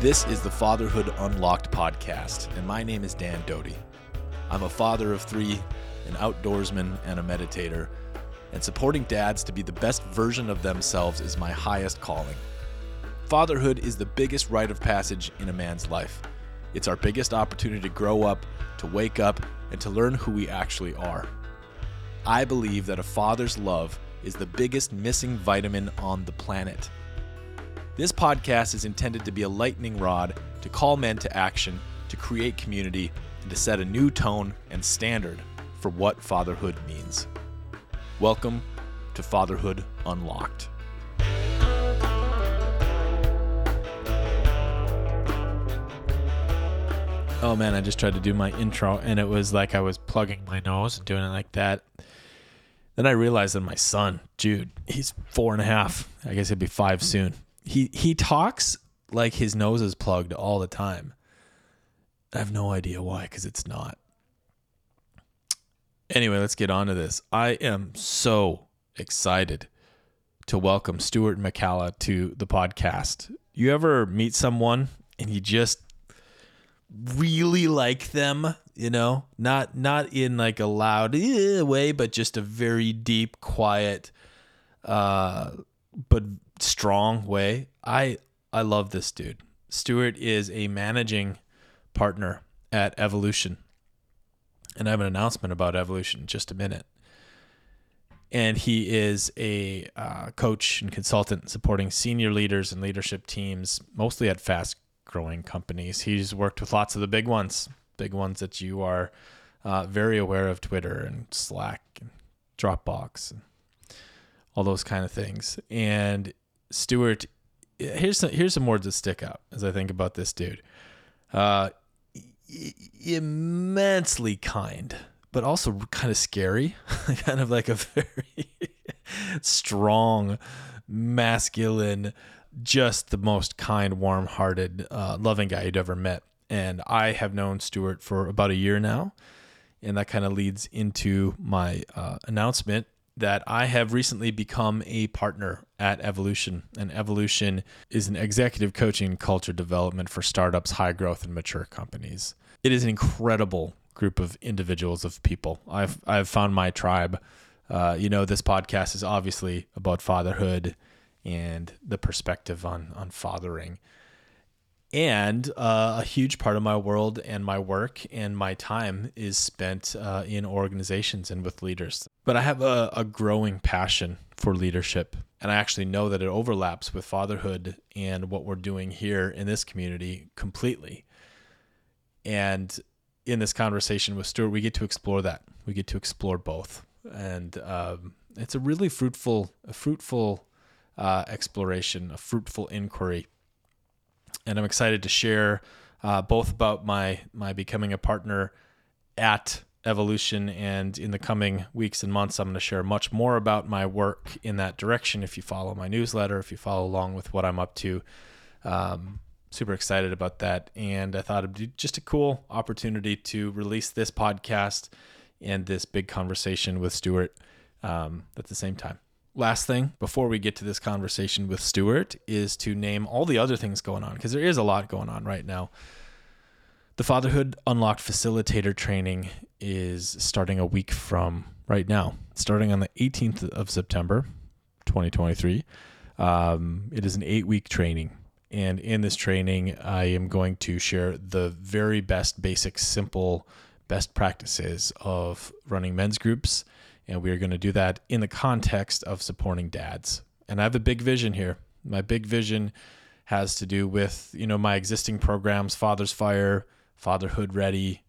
This is the Fatherhood Unlocked podcast, and my name is Dan Doty. I'm a father of three, an outdoorsman, and a meditator, and supporting dads to be the best version of themselves is my highest calling. Fatherhood is the biggest rite of passage in a man's life. It's our biggest opportunity to grow up, to wake up, and to learn who we actually are. I believe that a father's love is the biggest missing vitamin on the planet. This podcast is intended to be a lightning rod to call men to action, to create community, and to set a new tone and standard for what fatherhood means. Welcome to Fatherhood Unlocked. Oh man, I just tried to do my intro and it was like I was plugging my nose and doing it like that. Then I realized that my son, Jude, he's 4.5. I guess he'll be 5 soon. He talks like his nose is plugged all the time. I have no idea why, because it's not. Anyway, let's get on to this. I am so excited to welcome Stuart McCalla to the podcast. You ever meet someone and you just really like them, you know? Not in like a loud way, but just a very deep, quiet, but strong way. I love this dude. Stuart is a managing partner at Evolution, and I have an announcement about Evolution in just a minute. And he is a coach and consultant supporting senior leaders and leadership teams, mostly at fast-growing companies. He's worked with lots of the big ones that you are very aware of, Twitter and Slack and Dropbox and all those kind of things. And Stuart, here's some words that stick out as I think about this dude. Immensely kind, but also kind of scary, kind of like a very strong, masculine, just the most kind, warm-hearted, loving guy you'd ever met. And I have known Stuart for about a year now, and that kind of leads into my announcement that I have recently become a partner at Evolution. And Evolution is an executive coaching culture development for startups, high growth, and mature companies. It is an incredible group of individuals, of people. I've found my tribe. This podcast is obviously about fatherhood and the perspective on fathering. And a huge part of my world and my work and my time is spent in organizations and with leaders. But I have a growing passion for leadership. And I actually know that it overlaps with fatherhood and what we're doing here in this community completely. And in this conversation with Stuart, we get to explore that. We get to explore both. And it's a really fruitful exploration, a fruitful inquiry. And I'm excited to share both about my becoming a partner at Evolution, and in the coming weeks and months, I'm going to share much more about my work in that direction. If you follow my newsletter, if you follow along with what I'm up to, super excited about that. And I thought it'd be just a cool opportunity to release this podcast and this big conversation with Stuart at the same time. Last thing, before we get to this conversation with Stuart, is to name all the other things going on, because there is a lot going on right now. The Fatherhood Unlocked Facilitator Training is starting a week from right now, starting on the 18th of September, 2023. It is an 8-week training. And in this training, I am going to share the very best, basic, simple, best practices of running men's groups. And we are going to do that in the context of supporting dads. And I have a big vision here. My big vision has to do with, my existing programs, Father's Fire, Fatherhood Ready.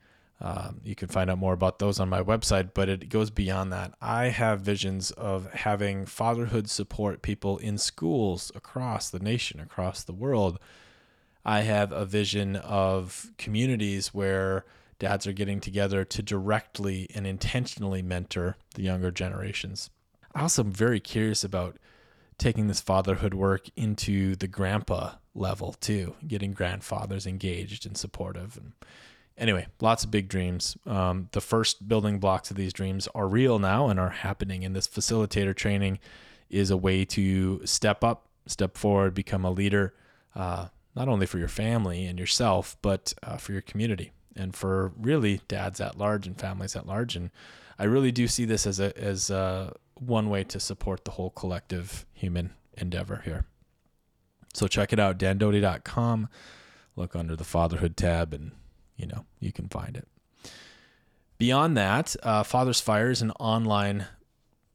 You can find out more about those on my website, but it goes beyond that. I have visions of having fatherhood support people in schools across the nation, across the world. I have a vision of communities where dads are getting together to directly and intentionally mentor the younger generations. I also am very curious about taking this fatherhood work into the grandpa level too, getting grandfathers engaged and supportive. And anyway, lots of big dreams. The first building blocks of these dreams are real now and are happening. And this facilitator training is a way to step up, step forward, become a leader, not only for your family and yourself, but for your community and for really dads at large and families at large. And I really do see this as one way to support the whole collective human endeavor here. So check it out, dandoty.com. Look under the Fatherhood tab and, you can find it. Beyond that, Father's Fire is an online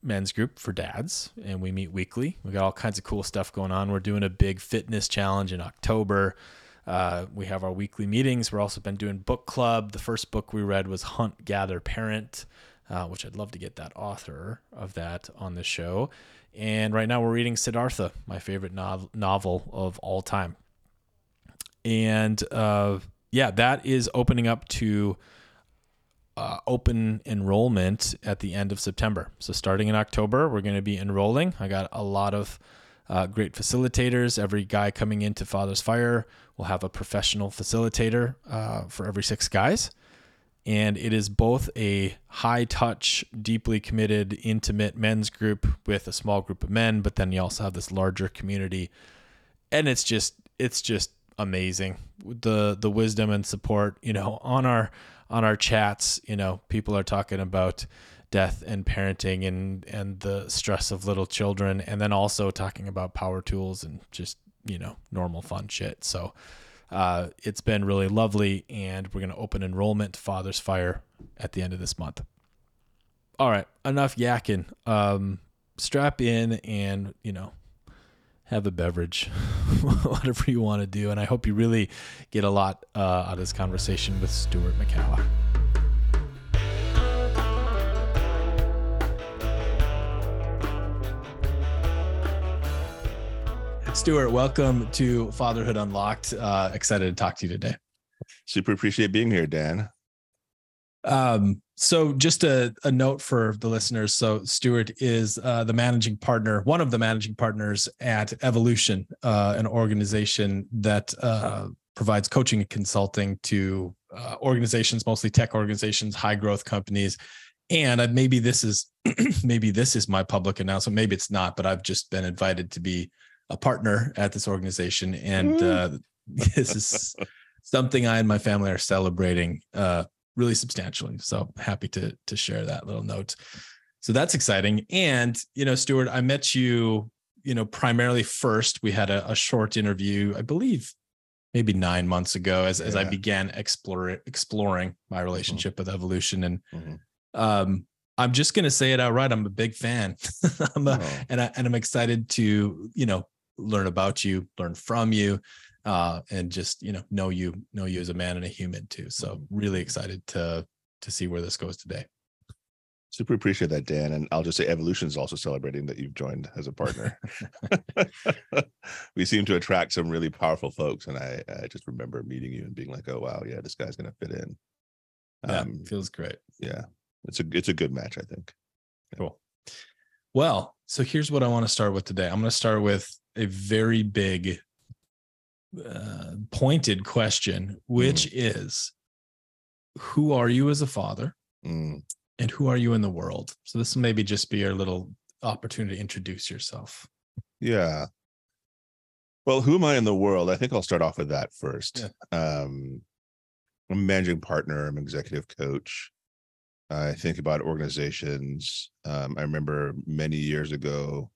men's group for dads, and we meet weekly. We got all kinds of cool stuff going on. We're doing a big fitness challenge in October. We have our weekly meetings. We're also been doing book club. The first book we read was Hunt Gather Parent, which I'd love to get that author of that on the show. And right now we're reading Siddhartha, my favorite novel of all time. And that is opening up to open enrollment at the end of September. So starting in October, we're going to be enrolling. I got a lot of great facilitators. Every guy coming into Father's Fire will have a professional facilitator for every 6 guys. And it is both a high touch, deeply committed, intimate men's group with a small group of men, but then you also have this larger community. And it's just amazing. The wisdom and support, on our chats, people are talking about death and parenting and the stress of little children, and then also talking about power tools and just, normal fun shit. So it's been really lovely, and we're going to open enrollment to Father's Fire at the end of this month. All right, enough yakking. Strap in and, have a beverage, whatever you want to do. And I hope you really get a lot out of this conversation with Stuart McCalla. Stuart, welcome to Fatherhood Unlocked. Excited to talk to you today. Super appreciate being here, Dan. So just a note for the listeners. So Stuart is one of the managing partners at Evolution, an organization that provides coaching and consulting to organizations, mostly tech organizations, high growth companies. And maybe this is my public announcement. Maybe it's not, but I've just been invited to be a partner at this organization. And this is something I and my family are celebrating really substantially. So happy to share that little note. So that's exciting. And, Stuart, I met you, primarily first. We had a short interview, I believe maybe 9 months ago as I began exploring my relationship with Evolution. And I'm just going to say it outright. I'm a big fan. I'm excited to, learn about you, learn from you. And just, know you as a man and a human too. So really excited to see where this goes today. Super appreciate that, Dan. And I'll just say Evolution is also celebrating that you've joined as a partner. We seem to attract some really powerful folks. And I just remember meeting you and being like, oh, wow. Yeah, this guy's going to fit in. Feels great. Yeah. It's a good match, I think. Yeah. Cool. Well, so here's what I want to start with today. I'm going to start with a very big pointed question, which is, who are you as a father and who are you in the world? So this will maybe just be your little opportunity to introduce yourself. Yeah. Well, who am I in the world? I think I'll start off with that first. Yeah. I'm a managing partner. I'm an executive coach. I think about organizations. I remember many years ago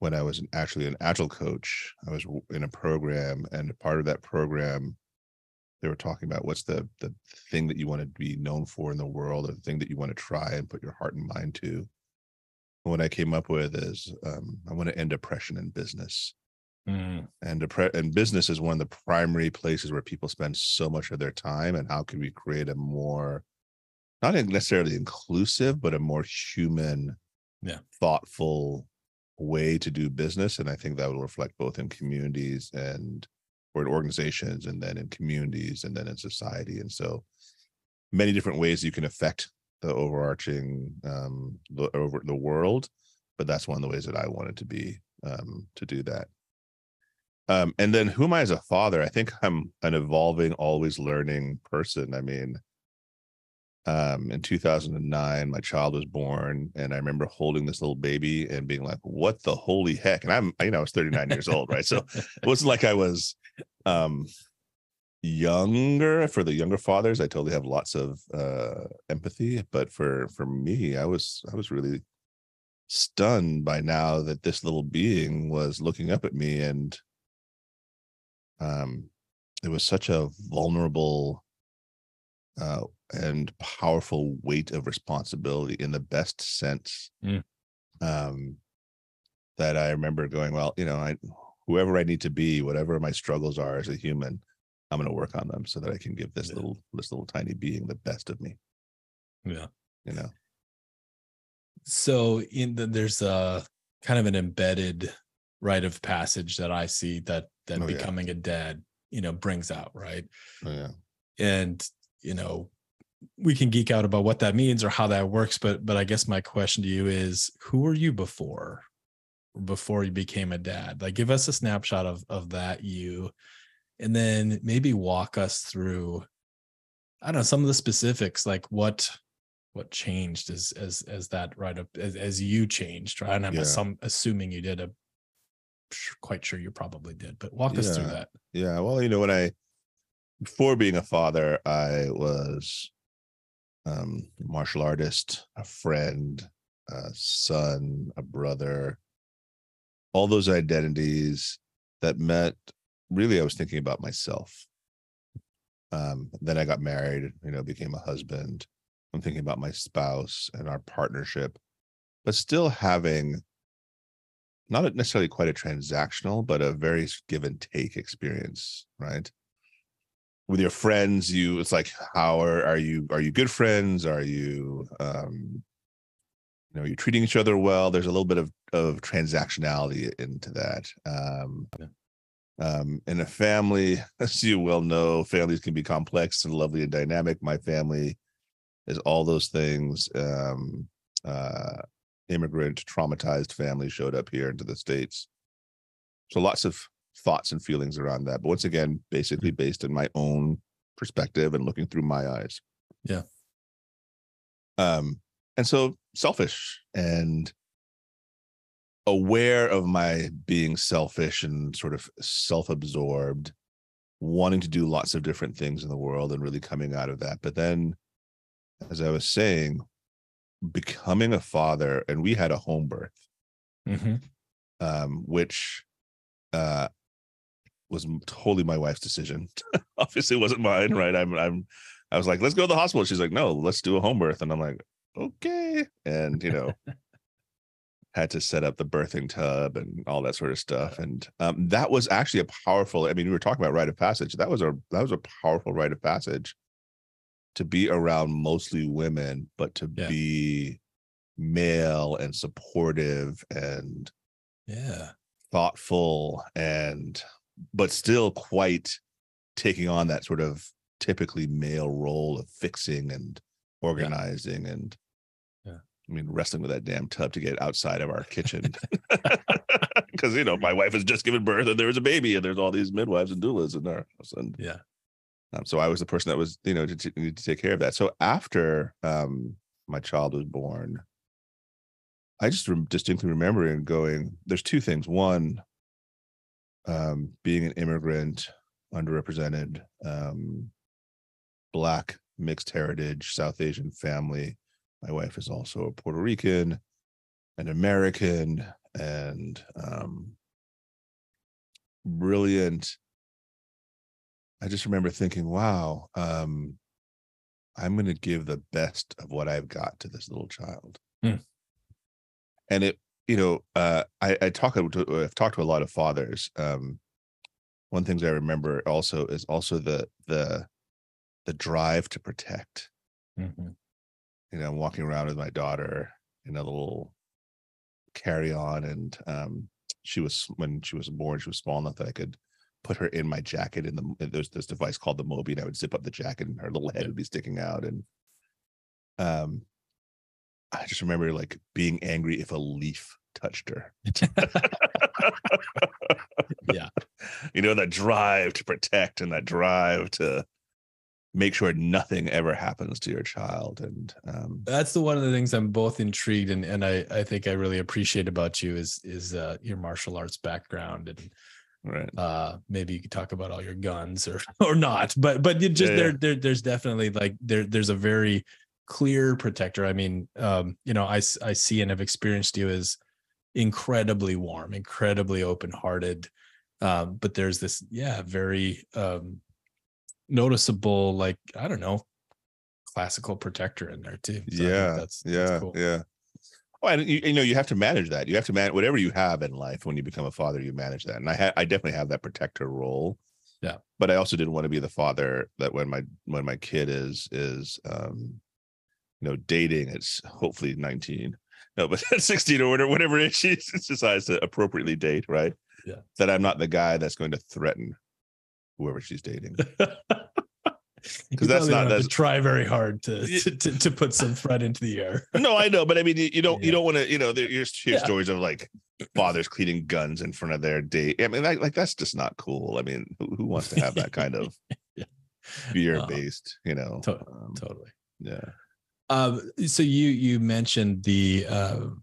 when I was actually an Agile coach, I was in a program, and part of that program, they were talking about what's the thing that you want to be known for in the world, or the thing that you want to try and put your heart and mind to. And what I came up with is I want to end oppression in business. And business is one of the primary places where people spend so much of their time, and how can we create a more, not necessarily inclusive, but a more human, thoughtful way to do business. And I think that will reflect both in communities and, or in organizations, and then in communities, and then in society. And so many different ways you can affect the overarching, the world, but that's one of the ways that I wanted to be, to do that. And then who am I as a father? I think I'm an evolving, always learning person. I mean, in 2009, my child was born, and I remember holding this little baby and being like, what the holy heck? And I was 39 years old, right? So it wasn't like I was Younger, for the younger fathers, I totally have lots of empathy, but for me, I was really stunned by now that this little being was looking up at me, and it was such a vulnerable and powerful weight of responsibility in the best sense. That I remember going, well, you know, whoever I need to be, whatever my struggles are as a human, I'm going to work on them so that I can give this little tiny being the best of me. Yeah. You know? So there's a kind of an embedded rite of passage that I see that becoming a dad, you know, brings out. Right. Oh, yeah. And, you know, we can geek out about what that means or how that works, but I guess my question to you is, who were you before you became a dad? Like, give us a snapshot of that you, and then maybe walk us through, I don't know, some of the specifics, like what changed as that right up as you changed, right? And I'm assuming you did. I'm quite sure you probably did, but walk us through that. Yeah. Well, you know, before being a father, I was a martial artist, a friend, a son, a brother, all those identities that meant really I was thinking about myself. Then I got married, you know, became a husband. I'm thinking about my spouse and our partnership, but still having not necessarily quite a transactional, but a very give and take experience, right? With your friends, it's like, how are you good friends? Are you, you know, you're treating each other well. There's a little bit of transactionality into that. In a family, as you well know, families can be complex and lovely and dynamic. My family is all those things. Immigrant, traumatized family showed up here into the States. So lots of thoughts and feelings around that. But once again, basically based in my own perspective and looking through my eyes. Yeah. And so selfish and aware of my being selfish and sort of self-absorbed, wanting to do lots of different things in the world and really coming out of that. But then, as I was saying, becoming a father, and we had a home birth, which was totally my wife's decision. Obviously it wasn't mine, right? I was like, let's go to the hospital. She's like, no, let's do a home birth. And I'm like, okay. And, you know, had to set up the birthing tub and all that sort of stuff. And that was actually a powerful, I mean, we were talking about rite of passage. That was a powerful rite of passage, to be around mostly women, but to be male and supportive and thoughtful, and but still quite taking on that sort of typically male role of fixing and organizing and I mean, wrestling with that damn tub to get outside of our kitchen, because you know, my wife has just given birth and there was a baby and there's all these midwives and doulas in our house, and so I was the person that was, you know, needed to take care of that. So after my child was born, I just distinctly remember and going, there's two things. One, being an immigrant, underrepresented, Black, mixed heritage, South Asian family. My wife is also a Puerto Rican and American, and brilliant. I just remember thinking, wow, I'm going to give the best of what I've got to this little child. And it, you know, I've talked to a lot of fathers. One thing I remember is also the drive to protect. You know, I'm walking around with my daughter in a little carry-on, and when she was born, she was small enough that I could put her in my jacket. There's this device called the Mobi, and I would zip up the jacket, and her little head would be sticking out. And I just remember, like, being angry if a leaf touched her. You know, that drive to protect and that drive to make sure nothing ever happens to your child. And that's one of the things I'm both intrigued and I think I really appreciate about you is your martial arts background and Right. Maybe you could talk about all your guns or not, but it just, there's definitely like, there's a very clear protector. I mean, I see and have experienced you as incredibly warm, incredibly open-hearted. But there's this, very noticeable, like, I don't know, classical protector in there too. So that's cool. Yeah. Well, and you have to manage that. You have to manage whatever you have in life. When you become a father, you manage that. And I definitely have that protector role. Yeah. But I also didn't want to be the father that when my kid is dating, it's hopefully 19. No, but 16 or whatever it is, she decides to appropriately date, right? Yeah. That I'm not the guy that's going to threaten whoever she's dating. Because that's try very hard to put some threat into the air. No, I know, but I mean, you don't want to. You know, there's stories of like fathers cleaning guns in front of their date. I mean, like that's just not cool. I mean, who wants to have that kind of fear-based? Totally. Yeah. So you mentioned the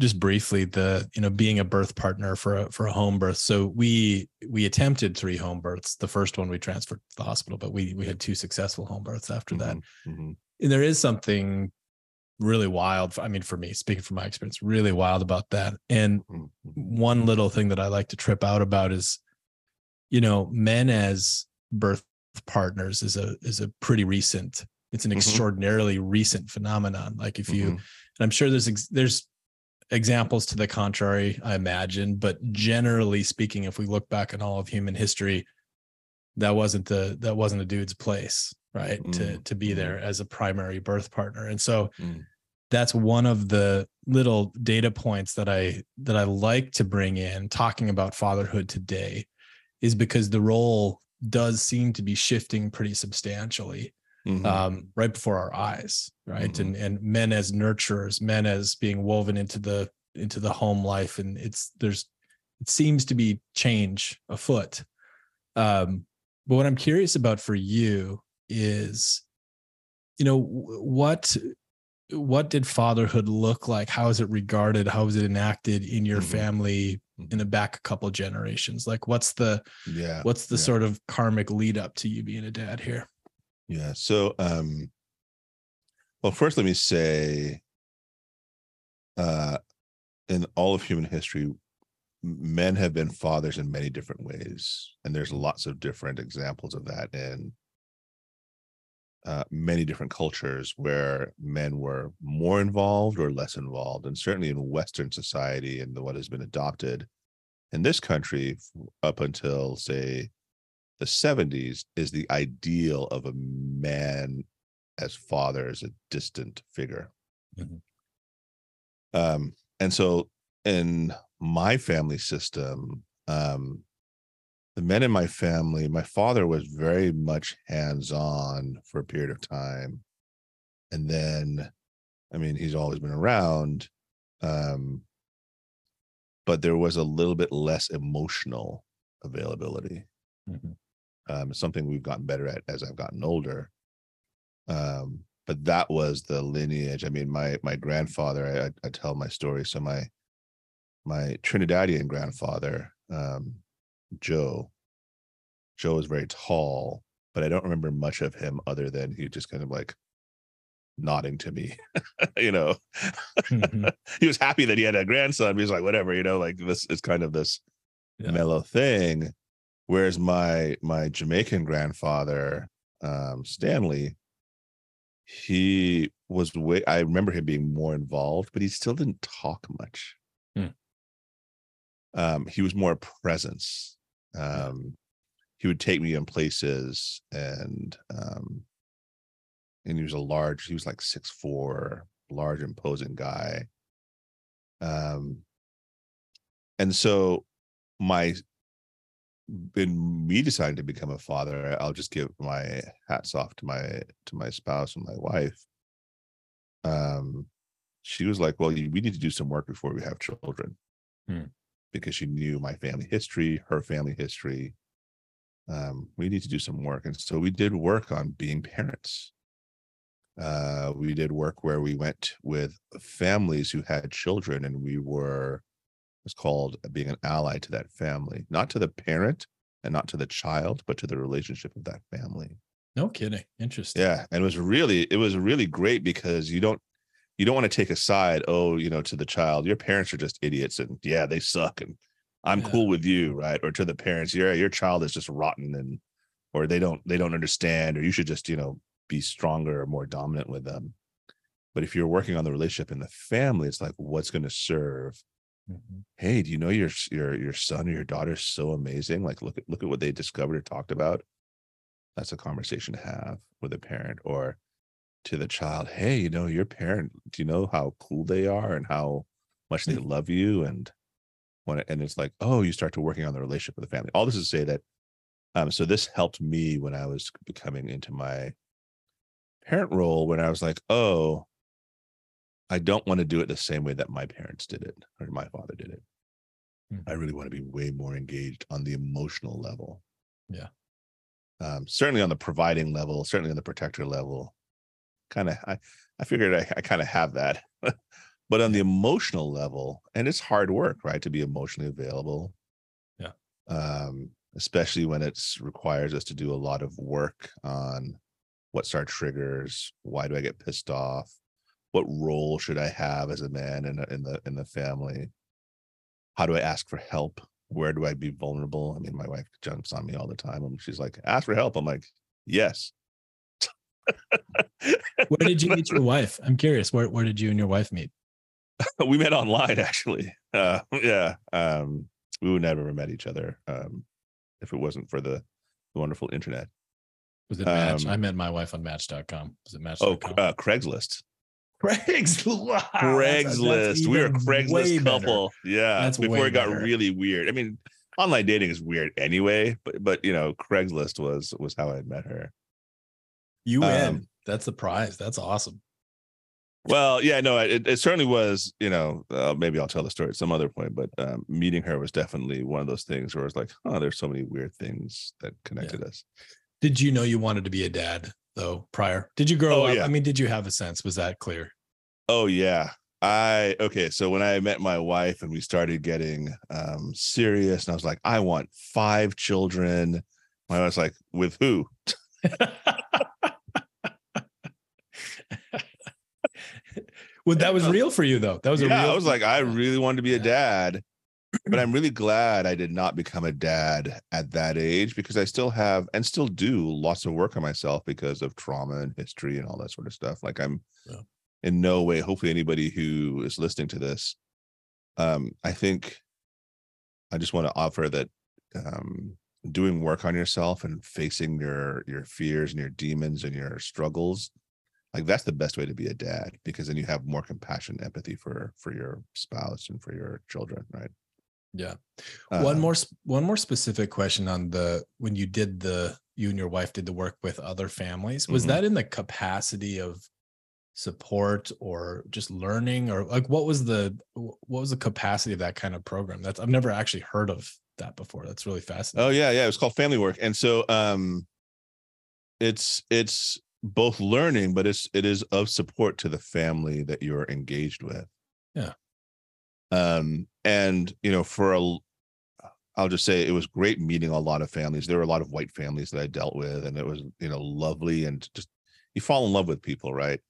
just briefly the being a birth partner for a home birth. So we attempted 3 home births. The first one we transferred to the hospital, but we had 2 successful home births after that. Mm-hmm. And there is something really wild. I mean, for me, speaking from my experience, really wild about that. And one little thing that I like to trip out about is, men as birth partners is a pretty recent. It's an extraordinarily recent phenomenon. Like if you, and I'm sure there's examples to the contrary, I imagine, but generally speaking, if we look back on all of human history, that wasn't a dude's place, right? To be there as a primary birth partner. And so that's one of the little data points that I like to bring in talking about fatherhood today, is because the role does seem to be shifting pretty substantially. Right before our eyes, right? And men as nurturers, men as being woven into the home life, and it seems to be change afoot. But what I'm curious about for you is, what did fatherhood look like? How is it regarded? How is it enacted in your family in the back a couple of generations? Like what's the sort of karmic lead up to you being a dad here? Yeah. So, well, first, let me say, in all of human history, men have been fathers in many different ways. And there's lots of different examples of that in many different cultures where men were more involved or less involved. And certainly in Western society and what has been adopted in this country up until, say, the 70s, is the ideal of a man as father as a distant figure. And so in my family system, the men in my family, my father was very much hands-on for a period of time. And then, I mean, he's always been around, but there was a little bit less emotional availability. Something we've gotten better at as I've gotten older. But that was the lineage. I mean, my grandfather, I tell my story. So my Trinidadian grandfather, Joe was very tall, but I don't remember much of him other than he just kind of like nodding to me, He was happy that he had a grandson. He was like, whatever, like this is kind of this mellow thing. Whereas my Jamaican grandfather, Stanley, he was I remember him being more involved, but he still didn't talk much. He was more a presence. He would take me in places, and he was like 6'4", large, imposing guy. And so in me deciding to become a father, I'll just give my hats off to my spouse and my wife. She was like, well, we need to do some work before we have children, because she knew my family history, her family history. We need to do some work. And so we did work on being parents. We did work where we went with families who had children, and we were It's called being an ally to that family, not to the parent and not to the child, but to the relationship of that family. No kidding. Interesting. Yeah. And it was really great because you don't want to take a side, to the child, your parents are just idiots and yeah, they suck. And I'm cool with you. Right. Or to the parents, your child is just rotten or they don't understand, or you should just, be stronger or more dominant with them. But if you're working on the relationship in the family, it's like, what's going to serve? Mm-hmm. Hey, do you know your son or your daughter is so amazing? Like, look at what they discovered or talked about. That's a conversation to have with a parent. Or to the child, hey, your parent, do you know how cool they are and how much they love you? And it's like, oh, you start to working on the relationship with the family. All this is to say that, so this helped me when I was becoming into my parent role, when I was like, oh, I don't want to do it the same way that my parents did it or my father did it. Mm-hmm. I really want to be way more engaged on the emotional level. Yeah. Certainly on the providing level, certainly on the protector level. Kind of, I figured I kind of have that. But on the emotional level, and it's hard work, right, to be emotionally available. Yeah. Especially when it requires us to do a lot of work on what's our triggers, why do I get pissed off, what role should I have as a man in the family, how do I ask for help, where do I be vulnerable? I mean, my wife jumps on me all the time, and she's like, "Ask for help." I'm like, "Yes." Where did you meet your wife? I'm curious. Where did you and your wife meet? We met online, actually. We would never have met each other if it wasn't for the wonderful internet. Was it Match? I met my wife on Match.com. Was it Match.com? Oh, Craigslist. Wow, Craigslist. We were a Craigslist couple. Better. Yeah, that's before it got really weird. I mean, online dating is weird anyway, but Craigslist was how I met her. You win. That's the prize. That's awesome. Well, yeah, no, it certainly was, maybe I'll tell the story at some other point, but meeting her was definitely one of those things where it's like, oh, there's so many weird things that connected us. Did you know you wanted to be a dad though prior? Did you grow up? Yeah. I mean, did you have a sense? Was that clear? Oh yeah. So when I met my wife and we started getting serious and I was like, I want 5 children. My wife's like, with who? Well, that was real for you though. That was real. I was like, I really wanted to be a dad, but I'm really glad I did not become a dad at that age because I still have and still do lots of work on myself because of trauma and history and all that sort of stuff. Like I'm in no way, hopefully anybody who is listening to this, I think I just want to offer that doing work on yourself and facing your fears and your demons and your struggles, like that's the best way to be a dad, because then you have more compassion and empathy for your spouse and for your children, right? Yeah. One more specific question on when you and your wife did the work with other families, was that in the capacity of support or just learning, or like what was the capacity of that kind of program? I've never actually heard of that before. That's really fascinating. Oh yeah. Yeah. It was called family work. And so it's both learning, but it is of support to the family that you're engaged with. Yeah. I'll just say it was great meeting a lot of families. There were a lot of white families that I dealt with, and it was, lovely, and just, you fall in love with people, right?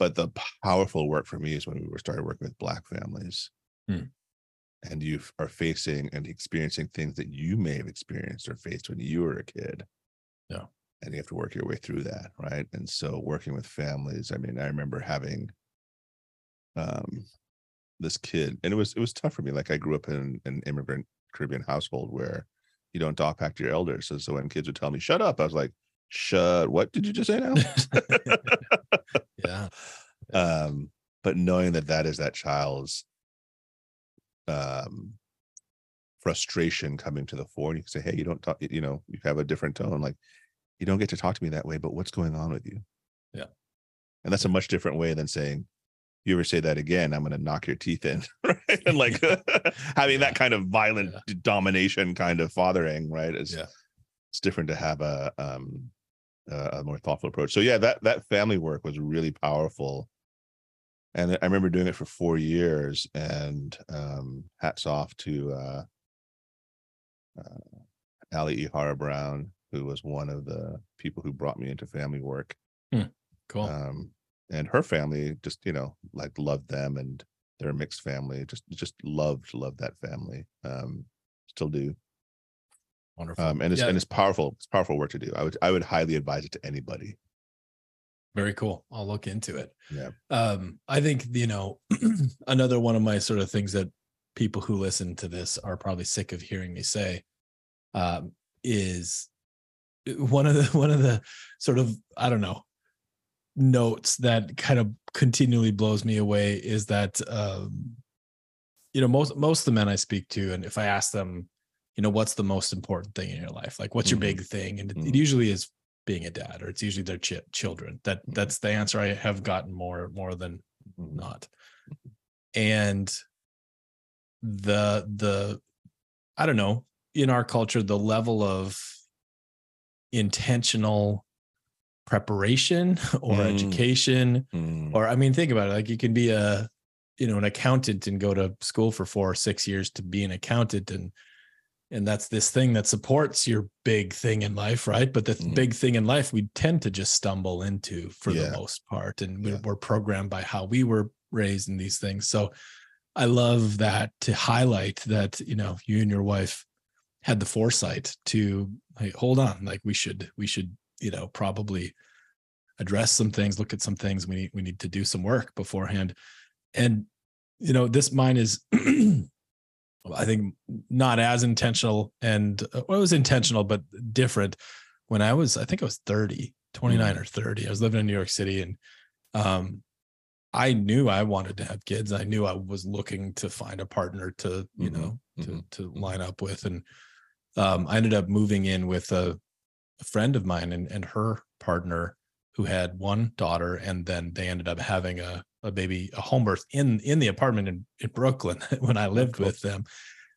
But the powerful work for me is when we started working with Black families and you are facing and experiencing things that you may have experienced or faced when you were a kid. Yeah. And you have to work your way through that. Right. And so working with families, I mean, I remember having, this kid, and it was tough for me. Like I grew up in an immigrant Caribbean household where you don't talk back to your elders. So when kids would tell me, shut up, I was like, what did you just say now? Yeah. But knowing that is that child's frustration coming to the fore, and you can say, hey, you don't talk, you have a different tone. Like you don't get to talk to me that way, but what's going on with you? Yeah. And that's a much different way than saying, you ever say that again, I'm going to knock your teeth in, right? And like having that kind of violent domination kind of fathering, right? It's different to have a more thoughtful approach. So that family work was really powerful And I remember doing it for 4 years, and hats off to Ali Ihara Brown, who was one of the people who brought me into family work. Mm, cool. And her family just, you know, like loved them, and they're a mixed family. Just loved that family. Still do. Wonderful. And it's powerful. It's powerful work to do. I would highly advise it to anybody. Very cool. I'll look into it. Yeah. I think, you know, another one of my sort of things that people who listen to this are probably sick of hearing me say, is one of the sort of, I don't know, notes that kind of continually blows me away is that, you know, most of the men I speak to, and if I ask them, you know, what's the most important thing in your life? Like, what's mm-hmm. your big thing? And it usually is being a dad, or it's usually their children. That's the answer I have gotten more than not. And the I don't know, in our culture, the level of intentional preparation or education, or I mean, think about it, like you can be an accountant and go to school for 4 or 6 years to be an accountant, and that's this thing that supports your big thing in life, right? But the big thing in life, we tend to just stumble into for the most part. And we're programmed by how we were raised in these things. So I love that, to highlight that, you know, you and your wife had the foresight to, hey, hold on, like we should, you know, probably address some things, look at some things. We need to do some work beforehand. And, you know, this mine is... I think not as intentional, and well, it was intentional, but different. When I think I was 29 or 30, I was living in New York City, and I knew I wanted to have kids. I knew I was looking to find a partner to, you know, to line up with. And I ended up moving in with a friend of mine and her partner, who had one daughter, and then they ended up having a baby, a home birth in the apartment in Brooklyn when I lived with them.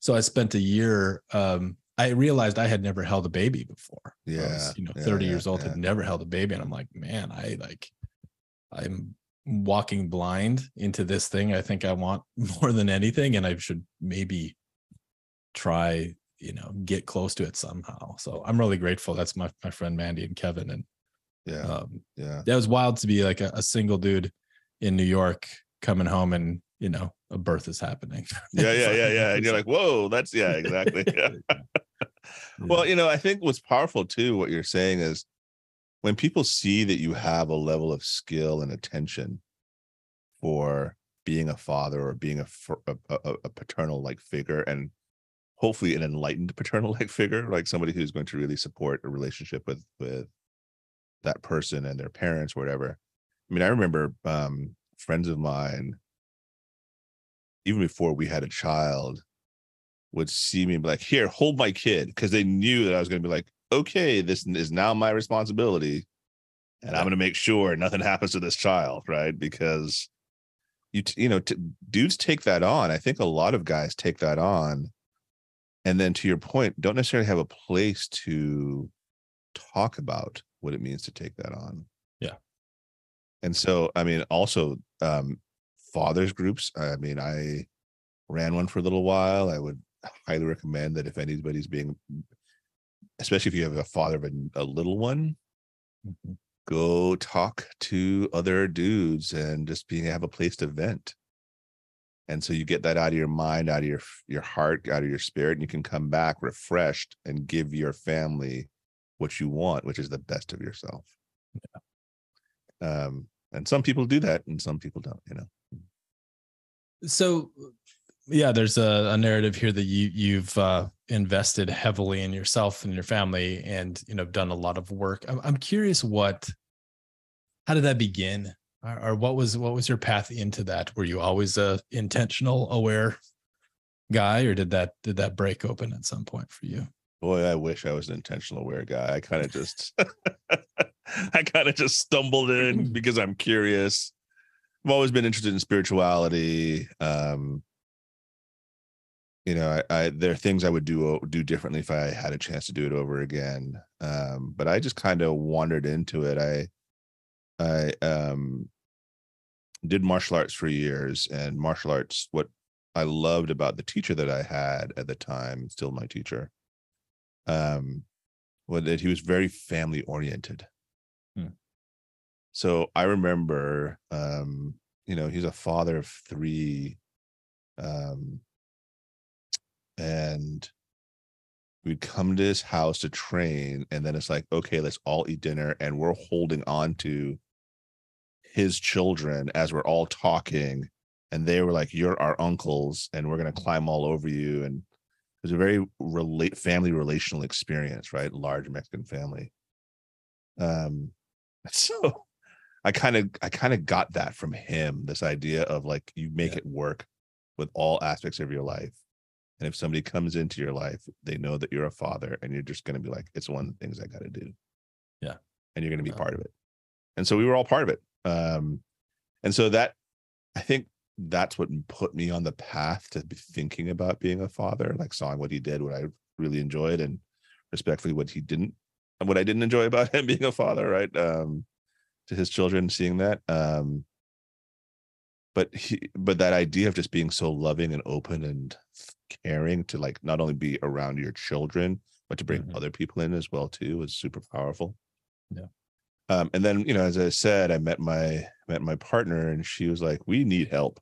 So I spent a year, I realized I had never held a baby before. Yeah. I was, you know, 30 years old, had never held a baby. And I'm like, man, I'm walking blind into this thing I think I want more than anything. And I should maybe try, you know, get close to it somehow. So I'm really grateful. That's my friend, Mandy and Kevin. And that was wild to be like a single dude in New York coming home and, you know, a birth is happening. Yeah. And you're like, whoa, that's, yeah, exactly. Yeah. Well, you know, I think what's powerful too, what you're saying is when people see that you have a level of skill and attention for being a father or being a paternal like figure, and hopefully an enlightened paternal like figure, like somebody who's going to really support a relationship with that person and their parents, whatever. I mean, I remember friends of mine, even before we had a child, would see me and be like, here, hold my kid, because they knew that I was going to be like, okay, this is now my responsibility, and I'm going to make sure nothing happens to this child, right? Because, dudes take that on. I think a lot of guys take that on, and then to your point, don't necessarily have a place to talk about what it means to take that on. And so, I mean, also fathers groups. I mean, I ran one for a little while. I would highly recommend that if anybody's being, especially if you have a father of a little one, go talk to other dudes and just have a place to vent. And so you get that out of your mind, out of your heart, out of your spirit, and you can come back refreshed and give your family what you want, which is the best of yourself. Yeah. And some people do that and some people don't, you know? So yeah, there's a narrative here that you've invested heavily in yourself and your family, and, you know, done a lot of work. I'm curious how did that begin, or what was your path into that? Were you always a intentional, aware guy, or did that break open at some point for you? Boy, I wish I was an intentional aware guy. I kind of just stumbled in because I'm curious. I've always been interested in spirituality. You know, I there are things I would do differently if I had a chance to do it over again. But I just kind of wandered into it. I did martial arts for years, and martial arts, what I loved about the teacher that I had at the time, still my teacher, was that he was very family oriented. Hmm. So I remember, he's a father of three, and we'd come to his house to train, and then it's like, okay, let's all eat dinner, and we're holding on to his children as we're all talking, and they were like, you're our uncles, and we're going to climb all over you. And it was a very family relational experience, right? Large Mexican family. So I kind of got that from him, this idea of like, you make it work with all aspects of your life. And if somebody comes into your life, they know that you're a father, and you're just going to be like, it's one of the things I got to do. Yeah. And you're going to be part of it. And so we were all part of it. And so that, I think that's what put me on the path to be thinking about being a father, like saw what he did, what I really enjoyed, and respectfully what I didn't enjoy about him being a father, right? To his children, seeing that. But that idea of just being so loving and open and caring to like not only be around your children, but to bring other people in as well too, was super powerful. Yeah. And then, as I said, I met my partner, and she was like, we need help.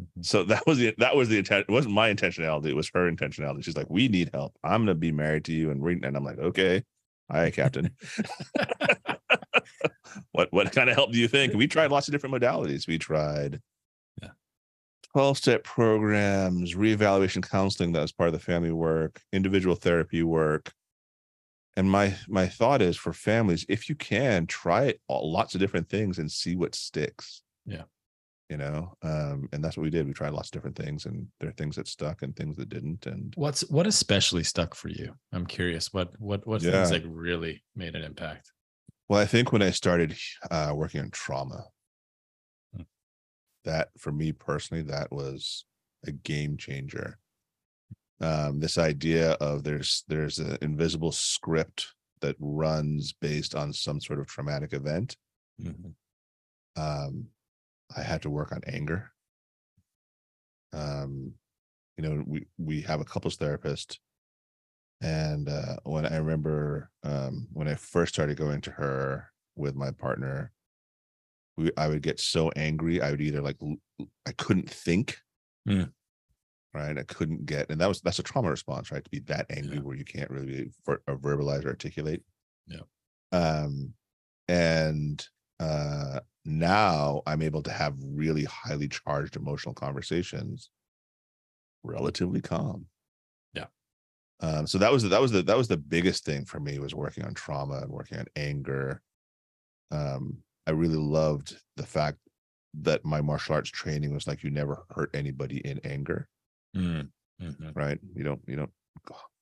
Mm-hmm. So that was the intention. It wasn't my intentionality. It was her intentionality. She's like, we need help. I'm going to be married to you. And I'm like, okay. All right, Captain. What kind of help do you think? We tried lots of different modalities. We tried 12-step programs, reevaluation counseling. That was part of the family work, individual therapy work. And my thought is, for families, if you can, try it lots of different things and see what sticks. Yeah. And that's what we did. We tried lots of different things, and there are things that stuck and things that didn't. And what especially stuck for you? I'm curious. What things like really made an impact? Well, I think when I started working on trauma, that for me personally, that was a game changer. This idea of there's an invisible script that runs based on some sort of traumatic event. Mm-hmm. I had to work on anger. We have a couples therapist, and when I remember when I first started going to her with my partner, I would get so angry. I would either like I couldn't think. Mm. Right. I couldn't get, and that's a trauma response, right? To be that angry where you can't really verbalize or articulate. Yeah. Now I'm able to have really highly charged emotional conversations, relatively calm. Yeah. So that was the biggest thing for me, was working on trauma and working on anger. I really loved the fact that my martial arts training was like, you never hurt anybody in anger. Mm-hmm. Right? You don't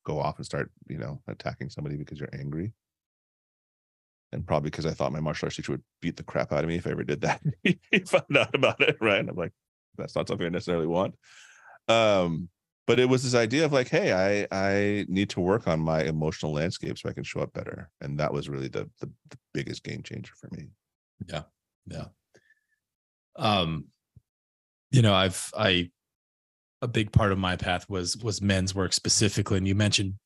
go off and start, attacking somebody because you're angry. And probably because I thought my martial arts teacher would beat the crap out of me if I ever did that. He found out about it, right? And I'm like, that's not something I necessarily want. But it was this idea of like, hey, I need to work on my emotional landscape so I can show up better. And that was really the biggest game changer for me. Yeah. Yeah. A big part of my path was men's work specifically, and you mentioned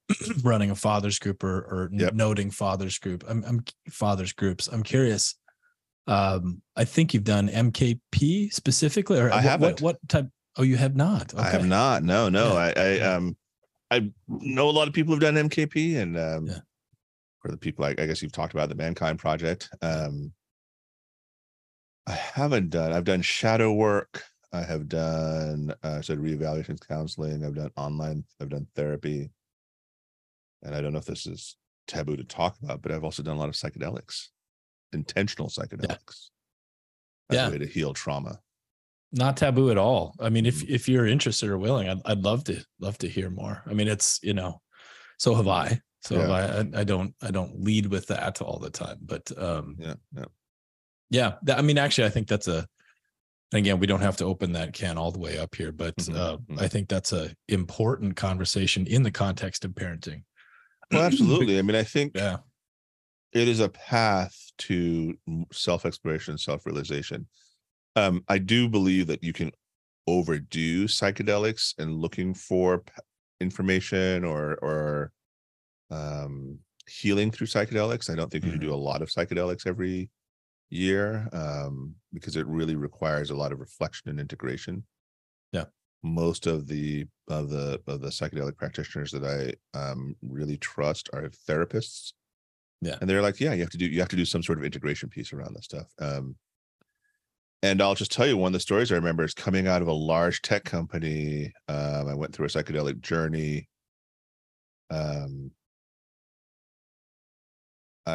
running a father's group or noting father's group. I'm father's groups. I'm curious. I think you've done MKP specifically, or I haven't. What type? Oh, you have not. Okay. I have not. No. Yeah. I know a lot of people who've done MKP, and for the people, I guess you've talked about the Mankind Project. I haven't done. I've done shadow work. I have done reevaluation counseling. I've done online. I've done therapy, and I don't know if this is taboo to talk about, but I've also done a lot of psychedelics, intentional psychedelics, as a way to heal trauma. Not taboo at all. I mean, if you're interested or willing, I'd love to hear more. I mean, it's so have I. So have I. I don't lead with that all the time, but Actually, I think that's a. And again, we don't have to open that can all the way up here, but I think that's an important conversation in the context of parenting. Well, absolutely. I mean, I think it is a path to self-exploration, self-realization. I do believe that you can overdo psychedelics and looking for information or healing through psychedelics. I don't think you can do a lot of psychedelics every year because it really requires a lot of reflection and integration. Yeah. Most of the psychedelic practitioners that I really trust are therapists. Yeah. And they're like, yeah, you have to do some sort of integration piece around this stuff. And I'll just tell you, one of the stories I remember is coming out of a large tech company. I went through a psychedelic journey. I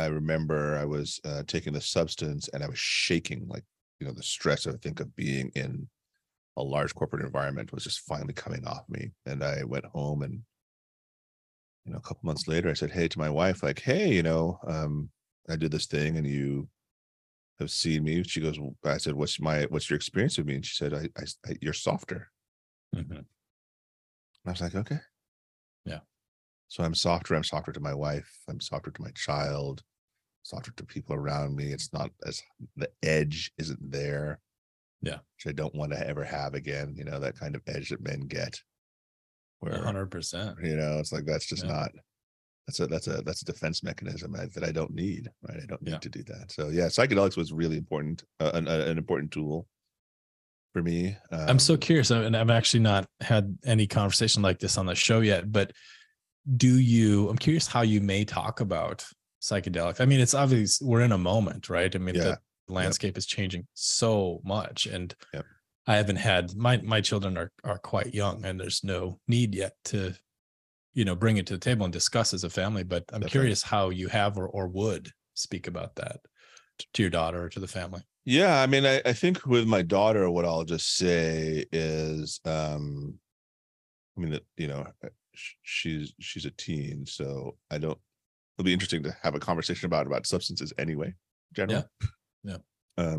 remember I was taking the substance and I was shaking, like, you know, the stress of being in a large corporate environment was just finally coming off me. And I went home and, you know, a couple months later, I said, hey, to my wife, like, hey, you know, I did this thing and you have seen me. She goes, well, I said, what's your experience of me? And she said, I you're softer. Mm-hmm. And I was like, okay. Yeah. So I'm softer to my wife. I'm softer to my child, softer to people around me. It's not as the edge isn't there. Yeah. Which I don't want to ever have again. You know, that kind of edge that men get. 100%. You know, it's like, that's just not, that's a defense mechanism that I don't need, right? I don't need to do that. So yeah, psychedelics was really important, an important tool for me. I'm so curious, and I've actually not had any conversation like this on the show yet, but I'm curious how you may talk about psychedelics. I mean, it's obvious we're in a moment, right? I mean, the landscape is changing so much, and I haven't had my children are quite young, and there's no need yet to, you know, bring it to the table and discuss as a family. But I'm curious how you have or would speak about that to your daughter or to the family. Yeah, I mean, I think with my daughter, what I'll just say is, I mean, you know, she's a teen, so it'll be interesting to have a conversation about substances anyway, generally. Yeah. Yeah.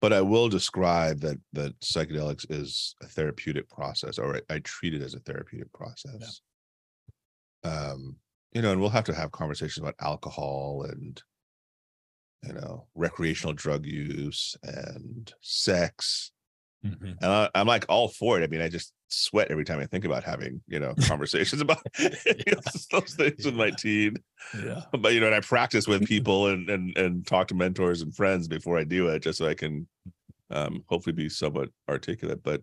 But I will describe that psychedelics is a therapeutic process, or I treat it as a therapeutic process. Yeah. You know, and we'll have to have conversations about alcohol and, you know, recreational drug use and sex. Mm-hmm. And I'm like all for it. I mean, I just sweat every time I think about having, you know, conversations about those things with my teen. Yeah. But, you know, and I practice with people and talk to mentors and friends before I do it, just so I can hopefully be somewhat articulate. But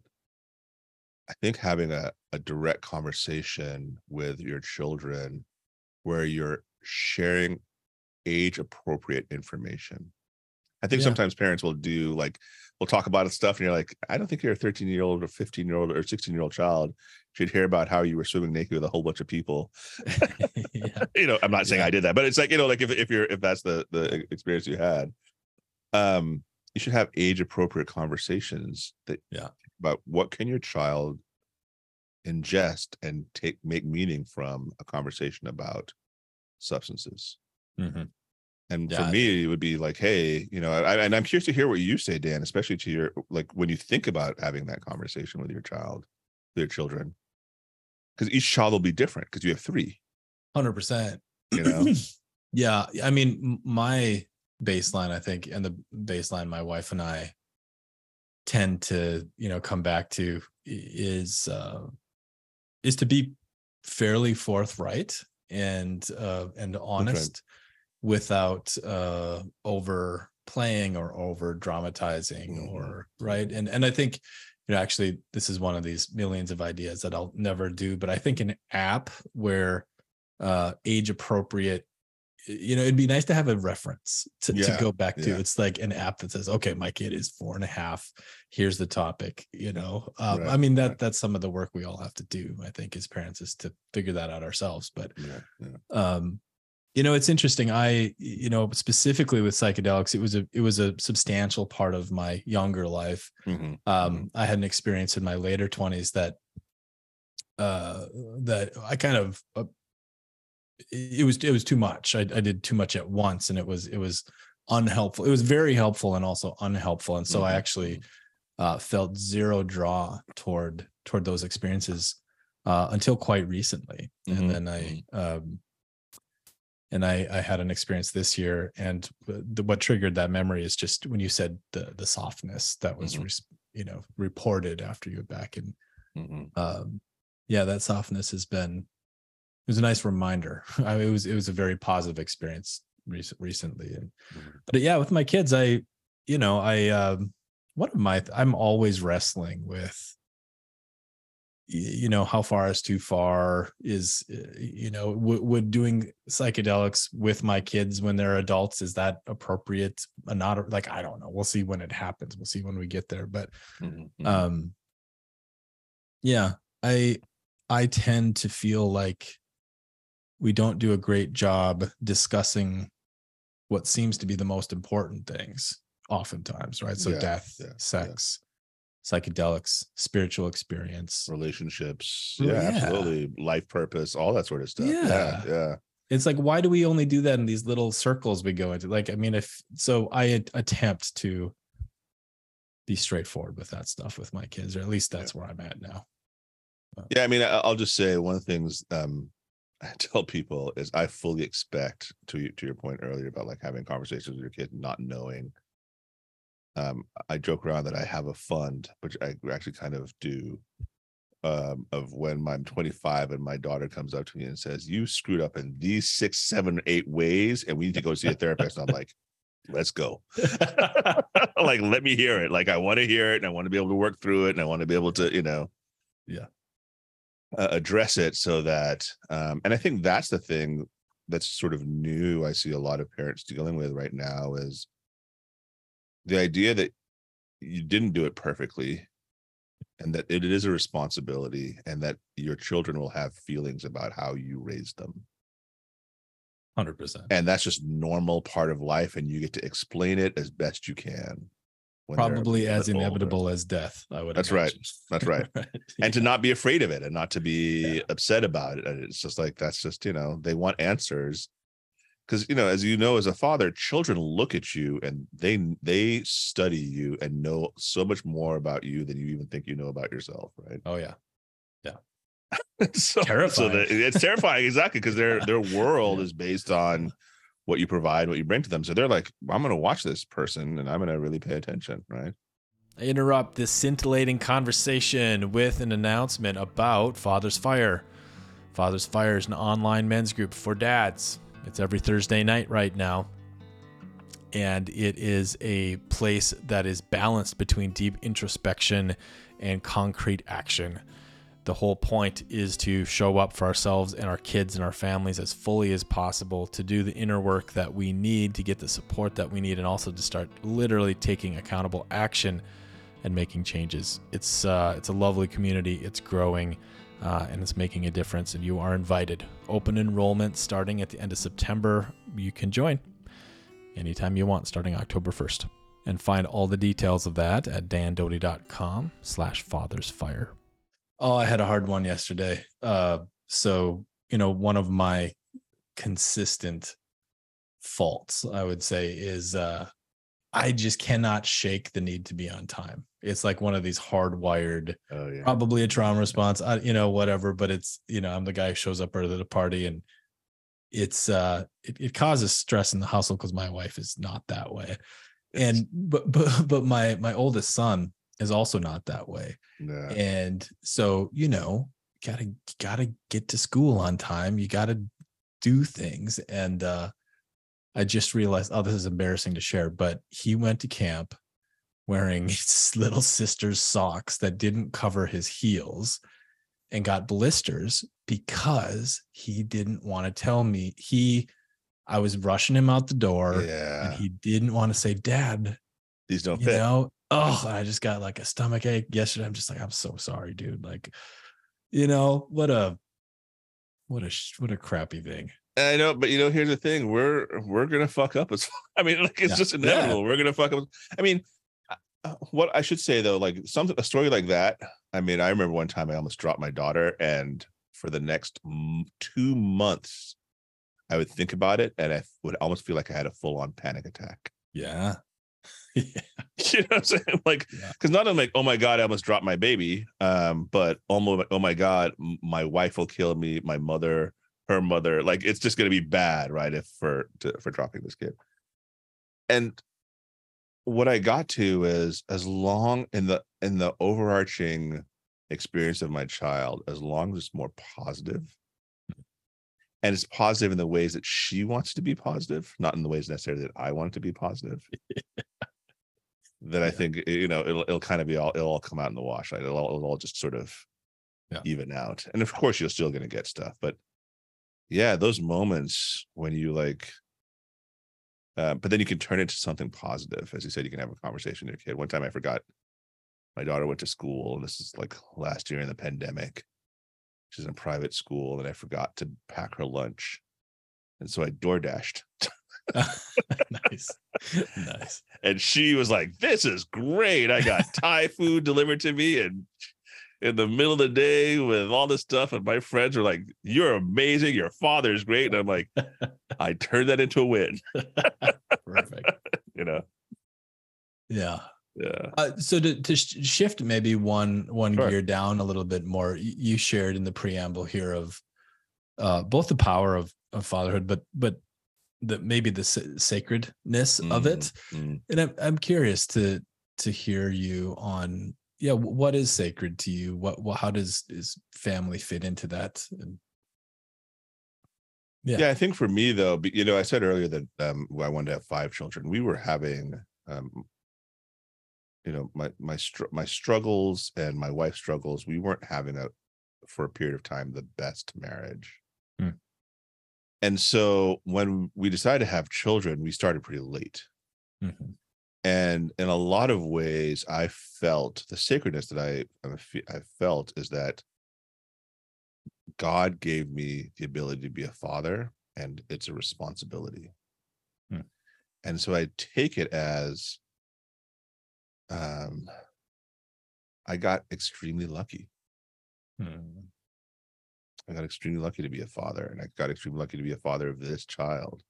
I think having a direct conversation with your children where you're sharing age-appropriate information. I think sometimes parents will do, like, we'll talk about stuff and you're like, I don't think you're a 13-year-old or 15-year-old or 16-year-old child should hear about how you were swimming naked with a whole bunch of people. You know, I'm not saying I did that, but it's like, you know, like if that's the experience you had, you should have age-appropriate conversations that about what can your child ingest and make meaning from a conversation about substances. Mm-hmm. And for me, it would be like, hey, you know, and I'm curious to hear what you say, Dan, especially to your, like, when you think about having that conversation with your child, their children, because each child will be different because you have 3. 100%. You know? Yeah. I mean, my baseline, I think, and the baseline my wife and I tend to, you know, come back to is to be fairly forthright and honest. Without overplaying or over dramatizing, or right. And I think, you know, actually this is one of these millions of ideas that I'll never do, but I think an app where age appropriate, you know, it'd be nice to have a reference to go back to. Yeah. It's like an app that says, okay, my kid is 4.5. Here's the topic, you know? I mean, that's some of the work we all have to do, I think, as parents, is to figure that out ourselves. But, you know, it's interesting. I, you know, specifically with psychedelics, it was a substantial part of my younger life. Mm-hmm. I had an experience in my later 20s that I kind of, it was too much. I did too much at once, and it was unhelpful. It was very helpful and also unhelpful. And so I actually felt zero draw toward those experiences until quite recently. Mm-hmm. And then I, And I had an experience this year, and what triggered that memory is just when you said the softness that was, reported after you were back. And that softness has been, it was a nice reminder. I mean, it was a very positive experience recently. And, but yeah, with my kids, I'm always wrestling with, how far is too far, is, would doing psychedelics with my kids when they're adults, is that appropriate? Not like, I don't know. We'll see when it happens. We'll see when we get there. But I tend to feel like we don't do a great job discussing what seems to be the most important things oftentimes, right? So death, sex, psychedelics, spiritual experience, relationships, absolutely, life purpose, all that sort of stuff. Yeah. It's like, why do we only do that in these little circles we go into? Like, I mean, I attempt to be straightforward with that stuff with my kids, or at least that's where I'm at now. Yeah, I mean, I'll just say one of the things I tell people is I fully expect, to your point earlier about like having conversations with your kid, not knowing. I joke around that I have a fund, which I actually kind of do, of when I'm 25 and my daughter comes up to me and says, "You screwed up in these 6, 7, 8 ways, and we need to go see a therapist." And I'm like, "Let's go!" Like, let me hear it. Like, I want to hear it, and I want to be able to work through it, and I want to be able to, address it, so that. And I think that's the thing that's sort of new. I see a lot of parents dealing with right now is the idea that you didn't do it perfectly, and that it is a responsibility, and that your children will have feelings about how you raised them. 100%. And that's just normal part of life, and you get to explain it as best you can. Probably as inevitable as death, I would imagine. That's right. Right. And to not be afraid of it, and not to be upset about it. And it's just like, that's just, they want answers. Because, as you know, as a father, children look at you and they study you and know so much more about you than you even think you know about yourself, right? Oh, yeah. Yeah. Terrifying. It's terrifying, exactly, because their world is based on what you provide, what you bring to them. So they're like, I'm going to watch this person and I'm going to really pay attention, right? I interrupt this scintillating conversation with an announcement about Father's Fire. Father's Fire is an online men's group for dads. It's every Thursday night right now, and it is a place that is balanced between deep introspection and concrete action. The whole point is to show up for ourselves and our kids and our families as fully as possible, to do the inner work that we need, to get the support that we need, and also to start literally taking accountable action and making changes. It's a lovely community. It's growing. And it's making a difference, and you are invited. Open enrollment starting at the end of September. You can join anytime you want, starting October 1st. And find all the details of that at dandoty.com/fathersfire. Oh, I had a hard one yesterday. So one of my consistent faults, I would say, is I just cannot shake the need to be on time. It's like one of these hardwired, probably a trauma response, whatever, but it's, I'm the guy who shows up early to the party, and it's, it causes stress in the household because my wife is not that way. And, but my oldest son is also not that way. Yeah. And so, gotta get to school on time. You gotta do things. And, I just realized, this is embarrassing to share, but he went to camp wearing his little sister's socks that didn't cover his heels, and got blisters because he didn't want to tell me. I was rushing him out the door, and he didn't want to say, "Dad, these don't fit." I just got like a stomach ache yesterday. I'm just like, I'm so sorry, dude. Like, what a crappy thing. I know, but here's the thing: we're gonna fuck up. It's just inevitable. Yeah. We're gonna fuck up. I mean, what I should say though, like a story like that. I mean, I remember one time I almost dropped my daughter, and for the next 2 months, I would think about it, and I would almost feel like I had a full-on panic attack. Yeah. Yeah. You know what I'm saying? Like, because not only like, oh my God, I almost dropped my baby, but almost, oh my God, my wife will kill me. My mother. her mother, like it's just going to be bad, right? If for dropping this kid. And what I got to is, as long in the overarching experience of my child, as long as it's more positive, and it's positive in the ways that she wants to be positive, not in the ways necessarily that I want it to be positive. That I think, you know, it'll kind of be all, it'll all come out in the wash, right? It'll all just sort of even out. And of course, you're still going to get stuff, but yeah, those moments when you like, but then you can turn it to something positive. As you said, you can have a conversation with your kid. One time I forgot my daughter went to school, and this is like last year in the pandemic. She's in a private school, and I forgot to pack her lunch. And so I DoorDashed. Nice. And she was like, this is great. I got Thai food delivered to me and in the middle of the day with all this stuff. And my friends were like, you're amazing. Your father's great. And I'm like, I turned that into a win. Perfect. You know? Yeah. Yeah. So to shift maybe one sure. gear down a little bit more, you shared in the preamble here of both the power of fatherhood, but that maybe the sacredness of it. And I'm curious to hear you on, what is sacred to you? What how does family fit into that? And, I think for me though, you know, I said earlier that I wanted to have 5 children. We were having, you know, my struggles and my wife's struggles. We weren't having for a period of time, the best marriage. And so when we decided to have children, we started pretty late. And in a lot of ways, I felt the sacredness that I felt is that God gave me the ability to be a father, and it's a responsibility. And so I take it as I got extremely lucky. I got extremely lucky to be a father, and I got extremely lucky to be a father of this child.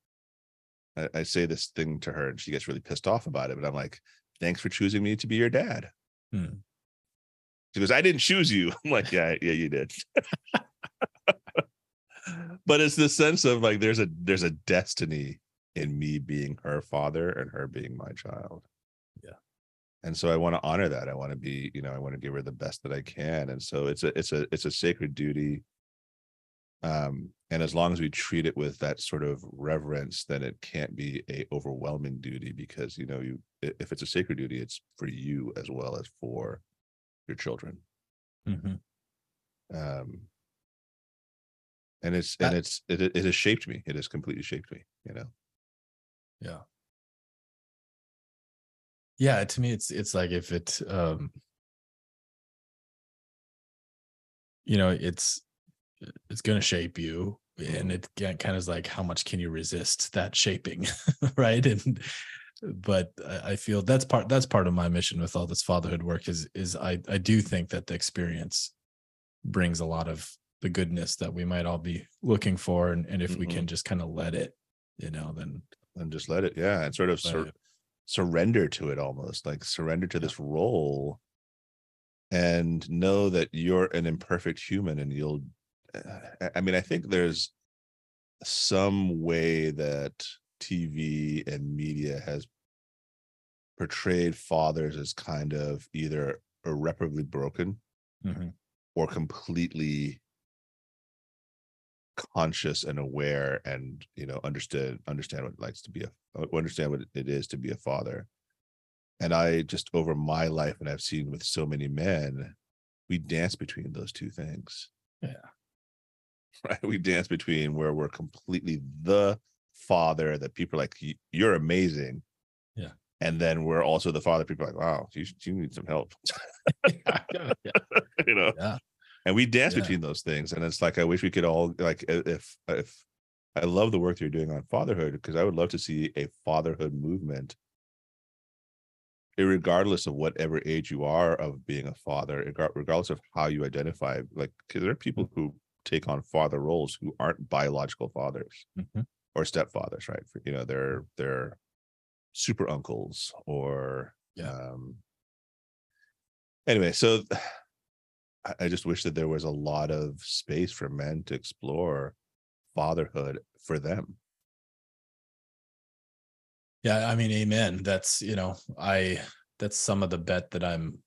I say this thing to her, and she gets really pissed off about it, but I'm like, thanks for choosing me to be your dad. She goes, I didn't choose you. I'm like, yeah, you did. But it's the sense of like, there's a destiny in me being her father and her being my child. Yeah. And so I want to honor that. I want to be, you know, I want to give her the best that I can. And so it's a sacred duty. And as long as we treat it with that sort of reverence, then it can't be a overwhelming duty, because, you know, if it's a sacred duty, it's for you as well as for your children. It has shaped me. It has completely shaped me, you know? Yeah. Yeah. To me, it's like if it, you know, it's going to shape you, and it kind of is like, how much can you resist that shaping? Right. But I feel that's part of my mission with all this fatherhood work is I do think that the experience brings a lot of the goodness that we might all be looking for. And if we can just kind of let it, you know, then just let it. Yeah. And sort of surrender to it, almost like surrender to this role, and know that you're an imperfect human, and you'll, I mean, I think there's some way that TV and media has portrayed fathers as kind of either irreparably broken or completely conscious and aware, and, you know, understand what it likes to be understand what it is to be a father. And I just, over my life, and I've seen with so many men, we dance between those two things. Yeah. Right, we dance between where we're completely the father that people are like, you're amazing, and then we're also the father people are like, wow, you need some help. You know, and we dance between those things, and it's like, I wish we could all, like, if I love the work that you're doing on fatherhood, because I would love to see a fatherhood movement, regardless of whatever age you are of being a father, regardless of how you identify, like, because there are people who take on father roles who aren't biological fathers or stepfathers, right? You know, they're super uncles or anyway, so I just wish that there was a lot of space for men to explore fatherhood for them. Yeah, I mean, amen. That's, you know, that's some of the bet that I'm,